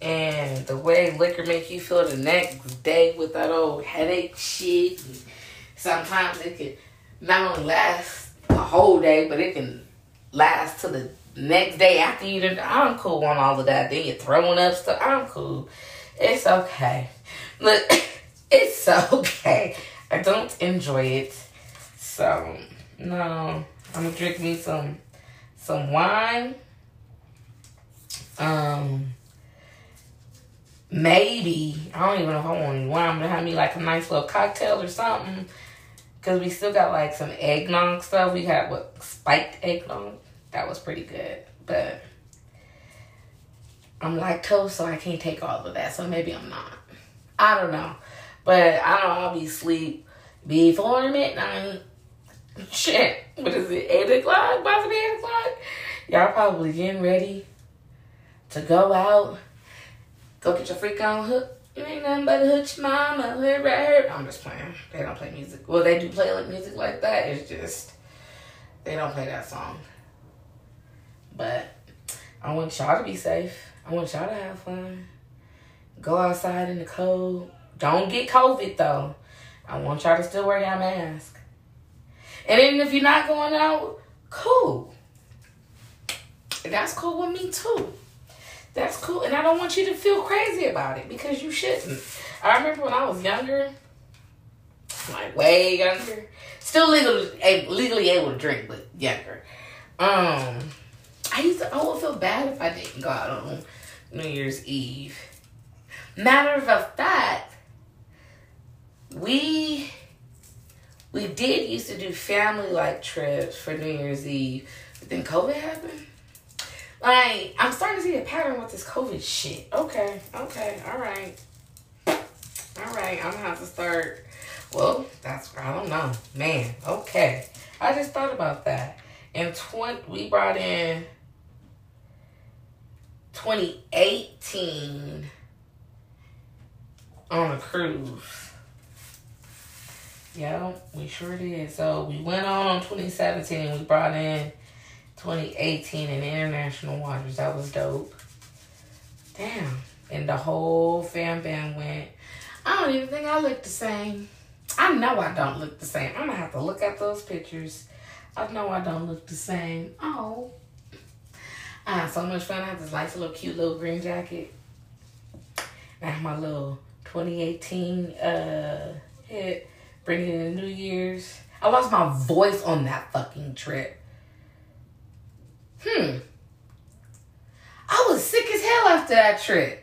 And the way liquor make you feel the next day with that old headache shit. Sometimes it can not only last the whole day, but it can last to the next day after you done. I'm cool on all of that. Then you're throwing up stuff. I'm cool. It's okay. Look, it's okay. I don't enjoy it. So, no. I'm going to drink me some, some wine. Um... Maybe, I don't even know if I want any wine. I'm gonna have me like a nice little cocktail or something. Cause we still got like some eggnog stuff. We had what, spiked eggnog? That was pretty good. But I'm lactose, so I can't take all of that. So maybe I'm not. I don't know. But I know I'll be asleep before midnight. Shit, what is it? Eight o'clock? About to be eight o'clock? Y'all probably getting ready to go out. Go get your freak on hook. You ain't nothing but a hooch mama. Hood right here. I'm just playing. They don't play music. Well, they do play like music like that. It's just, they don't play that song. But I want y'all to be safe. I want y'all to have fun. Go outside in the cold. Don't get COVID, though. I want y'all to still wear your mask. And then if you're not going out, cool. That's cool with me, too. That's cool. And I don't want you to feel crazy about it because you shouldn't. I remember when I was younger, like way younger, still legally, legally able to drink, but younger. Um, I used to, I would feel bad if I didn't go out on New Year's Eve. Matter of fact, we, we did used to do family like trips for New Year's Eve, but then COVID happened. Like, I'm starting to see a pattern with this COVID shit. Okay, okay, all right. All right, I'm gonna have to start. Well, that's, I don't know. Man, okay. I just thought about that. And tw- we brought in twenty eighteen on a cruise. Yeah, we sure did. So we went on twenty seventeen and we brought in twenty eighteen in international waters. That was dope. Damn. And the whole fam band went, I don't even think I look the same. I know I don't look the same. I'm going to have to look at those pictures. I know I don't look the same. Oh. I had so much fun. I had this nice little cute little green jacket. And I had my little twenty eighteen uh, hit, bringing in New Year's. I lost my voice on that fucking trip. Hmm. I was sick as hell after that trip.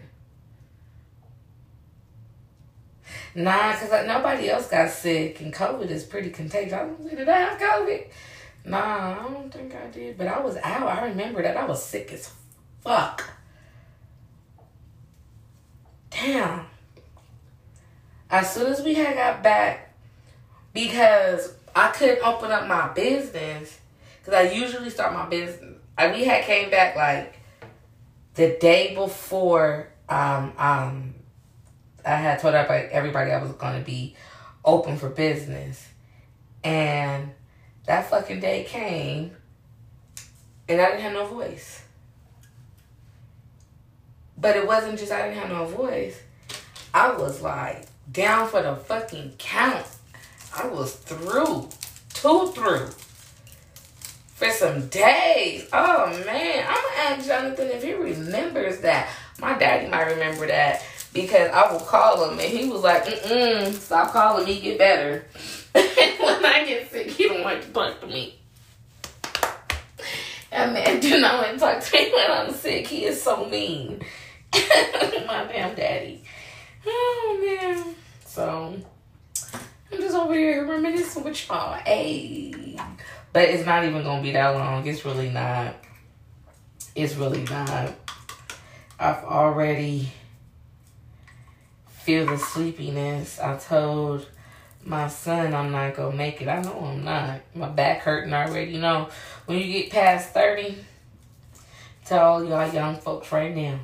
Nah, because like, nobody else got sick, and COVID is pretty contagious. I don't think did I have COVID. Nah, I don't think I did, but I was out. I remember that. I was sick as fuck. Damn. As soon as we had got back, because I couldn't open up my business, because I usually start my business. I, we had came back like the day before um, um, I had told everybody I was going to be open for business. And that fucking day came, and I didn't have no voice. But it wasn't just I didn't have no voice. I was like down for the fucking count. I was through. Two through. For some days. Oh, man. I'm going to ask Jonathan if he remembers that. My daddy might remember that. Because I would call him, and he was like, mm-mm, stop calling me, get better. And when I get sick, he don't want to talk to me. That man do not want to talk to me when I'm sick. He is so mean. My damn daddy. Oh, man. So, I'm just over here reminiscing with y'all. Hey. But it's not even going to be that long. It's really not. It's really not. I've already feel the sleepiness. I told my son I'm not going to make it. I know I'm not. My back hurting already. You know, when you get past thirty, tell all y'all young folks right now,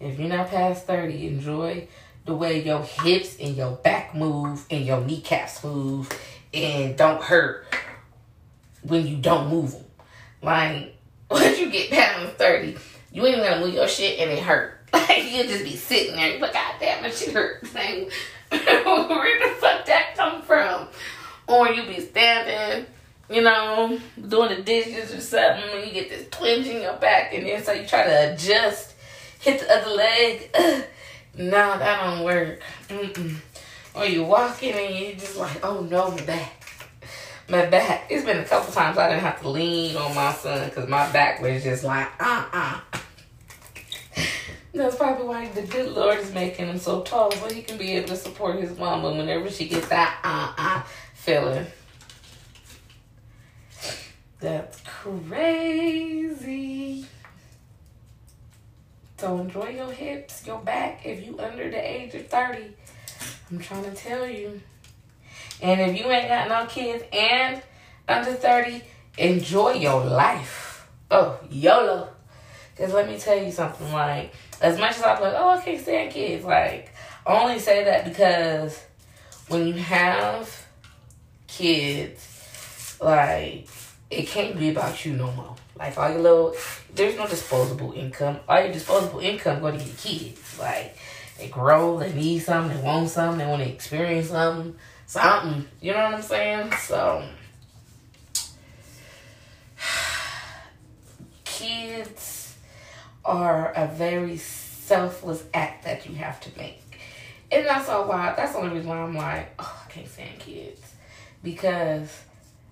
if you're not past thirty, enjoy the way your hips and your back move and your kneecaps move and don't hurt when you don't move them. Like, once you get past thirty, you ain't gonna move your shit and it hurt. Like, you'll just be sitting there, but god damn it, shit hurts. Like, where the fuck that come from? Or you be standing, you know, doing the dishes or something, and you get this twinge in your back, and then so you try to adjust, hit the other leg. Ugh. No, that don't work. Mm-mm. Or you walking and you just like, oh no, my back. My back. It's been a couple times I didn't have to lean on my son because my back was just like, uh-uh. That's probably why the good Lord is making him so tall, so he can be able to support his mama whenever she gets that uh-uh feeling. That's crazy. So enjoy your hips, your back, if you under the age of thirty. I'm trying to tell you. And if you ain't got no kids and under thirty, enjoy your life. Oh, YOLO. Because let me tell you something, like, as much as I'm like, oh, I can't stand kids, like, I only say that because when you have kids, like, it can't be about you no more. Like, all your little, there's no disposable income. All your disposable income go to your kids. Like, they grow, they need something, they want something, they want to experience something, something. You know what I'm saying? So, kids are a very selfless act that you have to make. And that's all why, that's the only reason why I'm like, oh, I can't stand kids. Because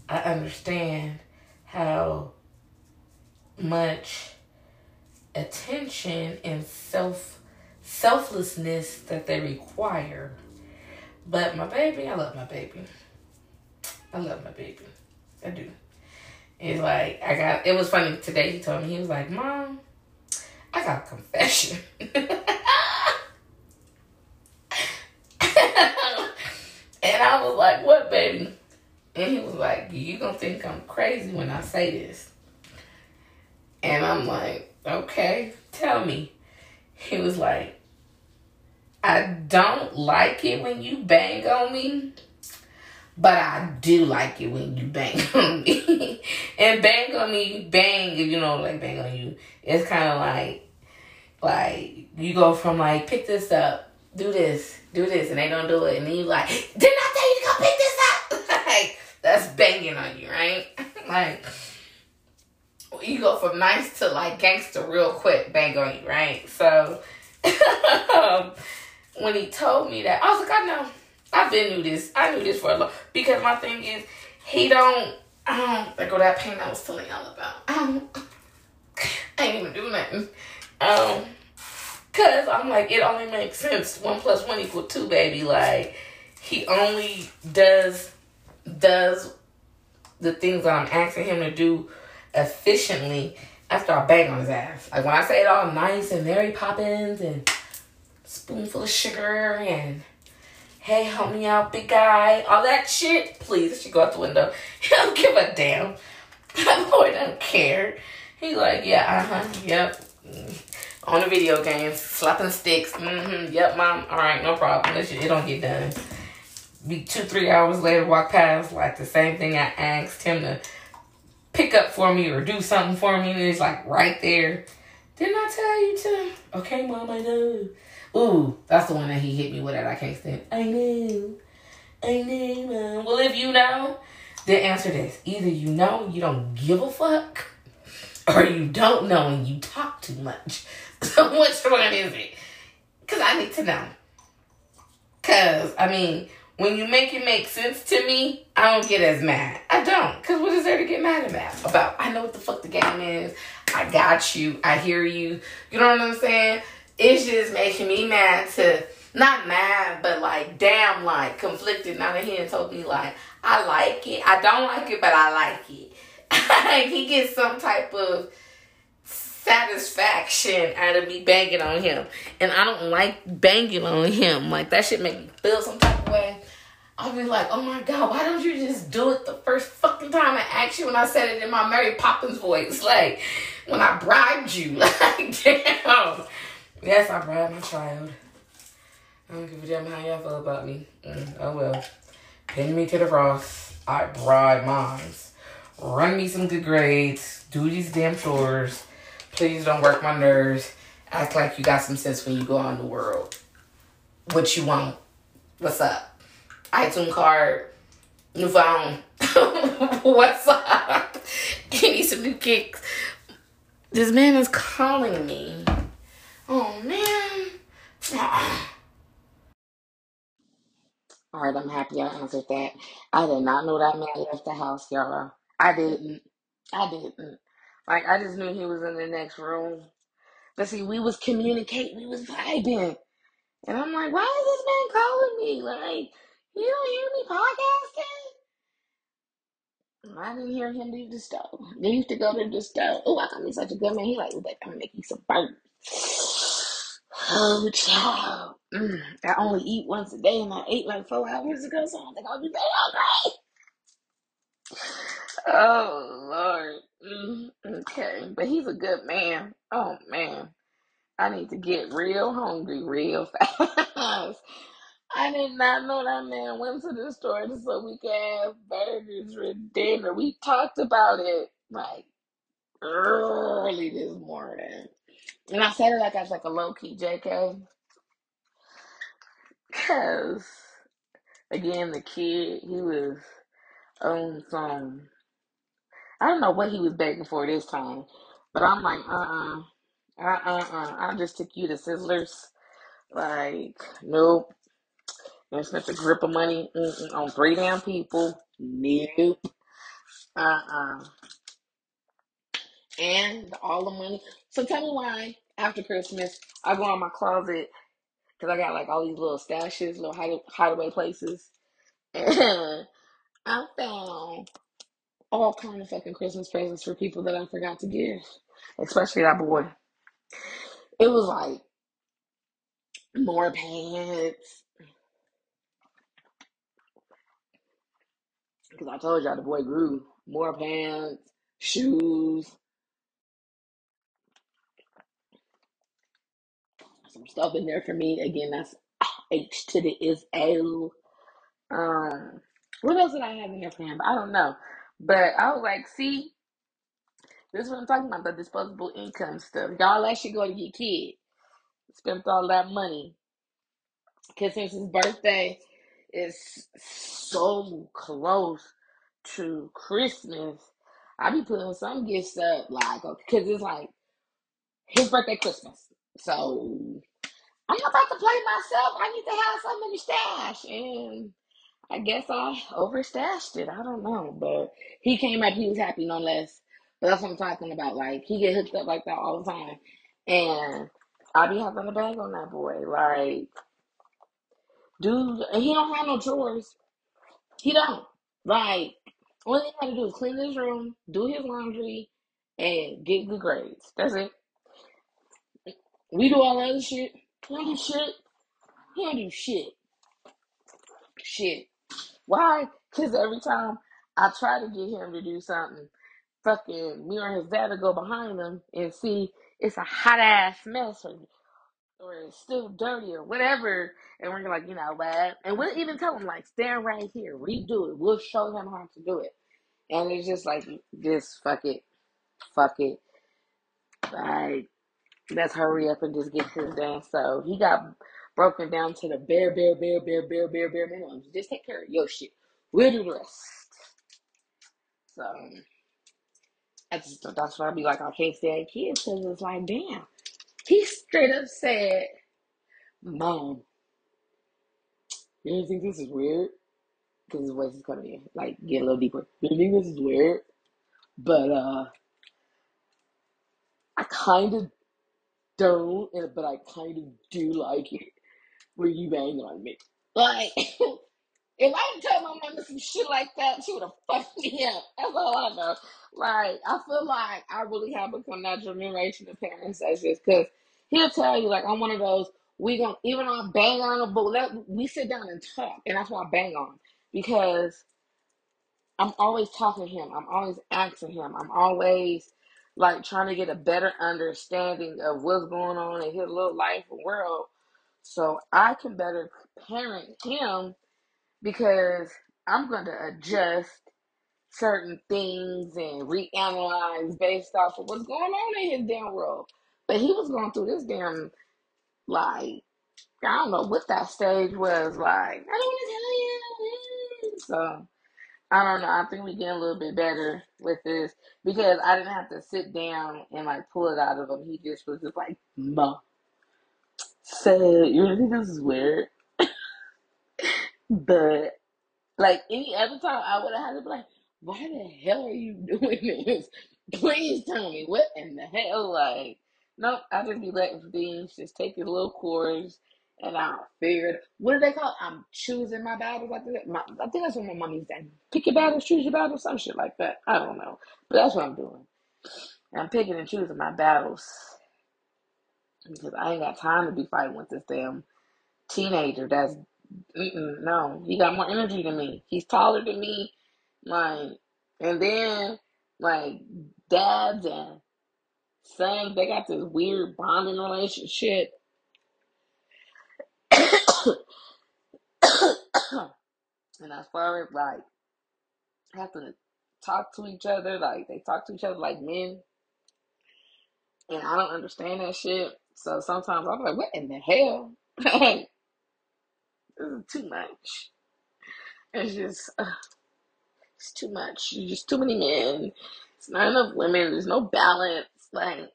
I understand how much attention and self selflessness that they require. But my baby, I love my baby. I love my baby. I do. It's like, I got, it was funny today, he told me, he was like, Mom, I got a confession. And I was like, what, baby? And he was like, you gonna think I'm crazy when I say this. And I'm like, okay, tell me. He was like, I don't like it when you bang on me, but I do like it when you bang on me. And bang on me, bang, you know, like bang on you. It's kind of like, Like, you go from, like, pick this up, do this, do this, and they don't do it. And then you like, didn't I tell you to go pick this up? Like, that's banging on you, right? Like, you go from nice to, like, gangster real quick, bang on you, right? So, when he told me that, I was like, I know. I've been knew this. I knew this for a long. Because my thing is, he don't, I don't, like, all that pain I was telling y'all about. I don't, I ain't even do nothing. Um, cause I'm like, it only makes sense. One plus one equal two, baby. Like, he only does, does the things that I'm asking him to do efficiently after I bang on his ass. Like, when I say it all nice and Mary Poppins and spoonful of sugar and hey, help me out, big guy, all that shit, please, it should go out the window. He don't give a damn. My boy don't care. He like, yeah, uh-huh, yep. On the video games, slapping sticks. Mm-hmm. Yep, mom. All right, no problem. This shit, it don't get done. Be two, three hours later, walk past like the same thing I asked him to pick up for me or do something for me, and it's like right there. Didn't I tell you to? Okay, mom, I know. Ooh, that's the one that he hit me with that I can't stand. I knew, I knew, mom. Well, if you know, then answer this: either you know, you don't give a fuck, or you don't know and you talk too much. So which one is it? Because I need to know. Because, I mean, when you make it make sense to me, I don't get as mad. I don't. Because what is there to get mad about? About, I know what the fuck the game is. I got you. I hear you. You know what I'm saying? It's just making me mad to, not mad, but like, damn, like, conflicted. Now that he told me, like, I like it. I don't like it, but I like it. Like, he gets some type of satisfaction out of me banging on him. And I don't like banging on him. Like, that shit make me feel some type of way. I'll be like, oh my God, why don't you just do it the first fucking time I asked you when I said it in my Mary Poppins voice? Like, when I bribed you. Like, damn. Yes, I bribed my child. I don't give a damn how y'all feel about me. Mm, oh well. Pin me to the cross. I bribed mines. Run me some good grades. Do these damn chores. Please don't work my nerves. Act like you got some sense when you go out in the world. What you want? What's up? iTunes card. New phone. What's up? You need some new kicks. This man is calling me. Oh, man. All right, I'm happy I answered that. I did not know that man left the house, y'all. I didn't. I didn't. Like, I just knew he was in the next room. But see, we was communicating. We was vibing. And I'm like, why is this man calling me? Like, you don't hear me podcasting? I didn't hear him leave the store. They used to go to the store. Oh, I got me such a good man. He like, like I'm going to make you some burgers. Oh, child. Mm, I only eat once a day, and I ate like four hours ago, so I think I'll be better. Oh, Lord. Okay. But he's a good man. Oh, man. I need to get real hungry real fast. I did not know that man went to the store so we could have burgers for dinner. We talked about it, like, early this morning. And I said it like I was like a low-key J K. Because, again, the kid, he was on some... I don't know what he was begging for this time, but I'm like, uh-uh, uh-uh-uh, I just took you to Sizzlers. Like, nope. And spent a grip of money mm-mm, on three damn people. Nope. Uh-uh. And all the money. So tell me why, after Christmas, I go in my closet, because I got, like, all these little stashes, little hide- hideaway places. And I found all kind of fucking Christmas presents for people that I forgot to give, especially that boy. It was like more pants, because I told y'all the boy grew. More pants, shoes, some stuff in there for me. Again, that's H to the is L. Um, what else did I have in here for him? I don't know. But I was like, see, this is what I'm talking about, the disposable income stuff. Y'all, that should go to your kid. spent all that money. Because since his birthday is so close to Christmas, I be putting some gifts up, like, because it's like his birthday, Christmas. So I'm about to play myself. I need to have something to stash, and I guess I overstashed it. I don't know, but he came up. He was happy, no less. But that's what I'm talking about. Like, he get hooked up like that all the time, and I be having a bag on that boy. Like, dude, he don't have no drawers. He don't. Like, all he had to do is clean his room, do his laundry, and get good grades. That's it. We do all that other shit. He don't do shit. He don't do shit. Shit. Why? Because every time I try to get him to do something, fucking me or his dad will go behind him and see it's a hot-ass mess or, or it's still dirty or whatever. And we're like, you know what? And we'll even tell him, like, stand right here. Redo it. We'll show him how to do it. And it's just like, just fuck it. Fuck it. Like, let's hurry up and just get this done. So he got broken down to the bare, bare, bare, bare, bare, bare, bare minimum. Just take care of your shit. We'll do the rest. So I just, that's why I be like, I can't stand kids, because it's like, damn. He straight up said, "Mom, you don't think this is weird?" Because his voice is coming in, like, get a little deeper. You don't think this is weird? But uh, I kind of don't, but I kind of do like it where you bang on me. Like, if I tell my mama some shit like that, she would have fucked me up. That's all I know. Like, I feel like I really have become that generation of parents that's just, because he'll tell you, like, I'm one of those, we gonna, even though I bang on him, but let, we sit down and talk, and that's why I bang on him, because I'm always talking to him. I'm always asking him. I'm always, like, trying to get a better understanding of what's going on in his little life and world, so I can better parent him, because I'm going to adjust certain things and reanalyze based off of what's going on in his damn world. But he was going through this damn, like, I don't know what that stage was, like, I don't want to tell you. So I don't know. I think we get a little bit better with this, because I didn't have to sit down and, like, pull it out of him. He just was just like, "Mom, so you really think this is weird?" But, like, any other time, I would have had to be like, "Why the hell are you doing this? Please tell me what in the hell." Like, nope. I just be letting things just take your little course. And I figured, what do they call it? I'm choosing my battles. I think, my, I think that's what my mom used to say. Pick your battles, choose your battles, some shit like that. I don't know. But that's what I'm doing. I'm picking and choosing my battles. Because I ain't got time to be fighting with this damn teenager. That's, mm-mm, no. He got more energy than me. He's taller than me. Like, and then, like, dads and sons, they got this weird bonding relationship. And as far as, like, having to talk to each other, like, they talk to each other like men, and I don't understand that shit. So sometimes I'm like, what in the hell? Like, this is too much. It's just, uh, it's too much. You're just too many men. It's not enough women. There's no balance. Like,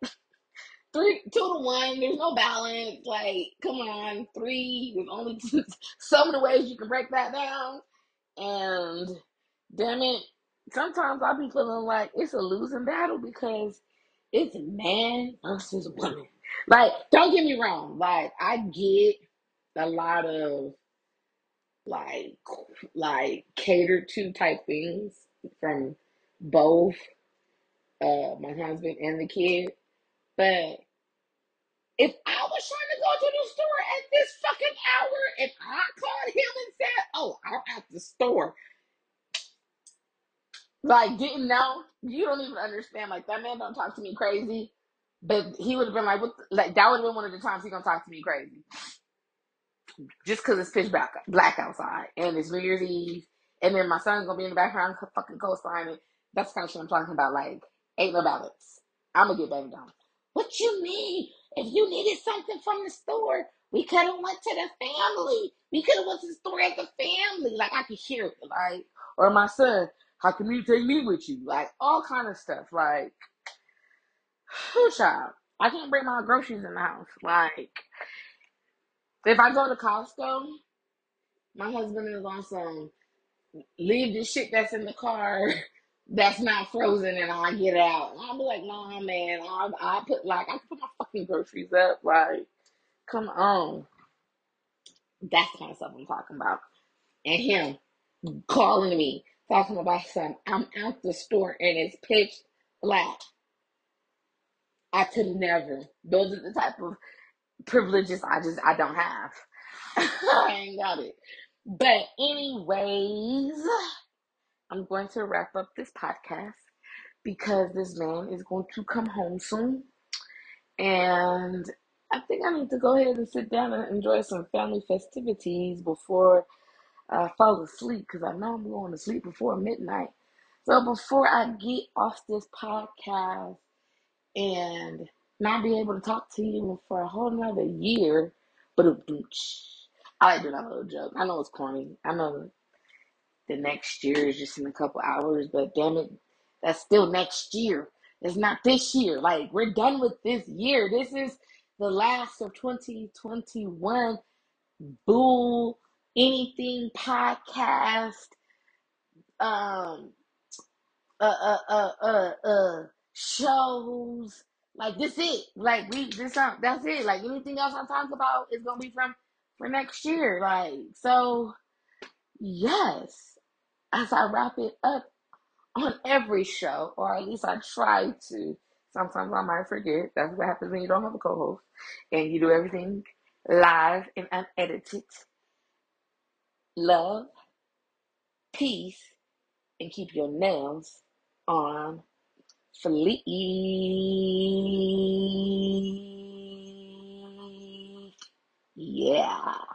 Three, two to one, there's no balance. Like, come on, three, there's only two, some of the ways you can break that down. And damn it, sometimes I'll be feeling like it's a losing battle, because it's man versus woman. Like, don't get me wrong. Like, I get a lot of, like, like catered to type things from both uh, my husband and the kid. But if I was trying to go to the store at this fucking hour and I called him and said, "Oh, I'm at the store," like, didn't know, you don't even understand. Like, that man don't talk to me crazy, but he would have been like, what the, like, that would have been one of the times he gonna talk to me crazy. Just cause it's pitch black, black outside and it's New Year's Eve, and then my son's gonna be in the background fucking co-signing. That's the kind of shit I'm talking about. Like, ain't no balance. I'm gonna get banged on. What you mean? If you needed something from the store, we could have went to the family. We could have went to the store as a family. Like, I could hear it, like, or my son, how can you take me with you? Like, all kind of stuff. Like, who, child? I can't bring my groceries in the house. Like, if I go to Costco, my husband is on some, leave the shit that's in the car that's not frozen and I'll get out. And I'll be like, nah, man, I'll, I'll put, like, I can put my fucking groceries up. Like, come on. That's the kind of stuff I'm talking about. And him calling me, talking about something. I'm out the store and it's pitch black. I could never. Those are the type of privileges I just, I don't have. I ain't got it. But anyways, I'm going to wrap up this podcast because this man is going to come home soon. And I think I need to go ahead and sit down and enjoy some family festivities before I fall asleep, because I know I'm going to sleep before midnight. So before I get off this podcast and not be able to talk to you for a whole nother year, but a booch. I like doing that little joke. I know it's corny. I know the next year is just in a couple hours, but damn it, that's still next year. It's not this year. Like, we're done with this year. This is the last of twenty twenty-one Bull Anything podcast. Um, uh, uh, uh, uh, uh, shows. Like, this it. Like, we this um, that's it. Like, anything else I talk about is gonna be from for next year. Like, so yes, as I wrap it up on every show, or at least I try to. Sometimes I might forget. That's what happens when you don't have a co-host and you do everything live and unedited. Love, peace, and keep your nails on fleek. Yeah.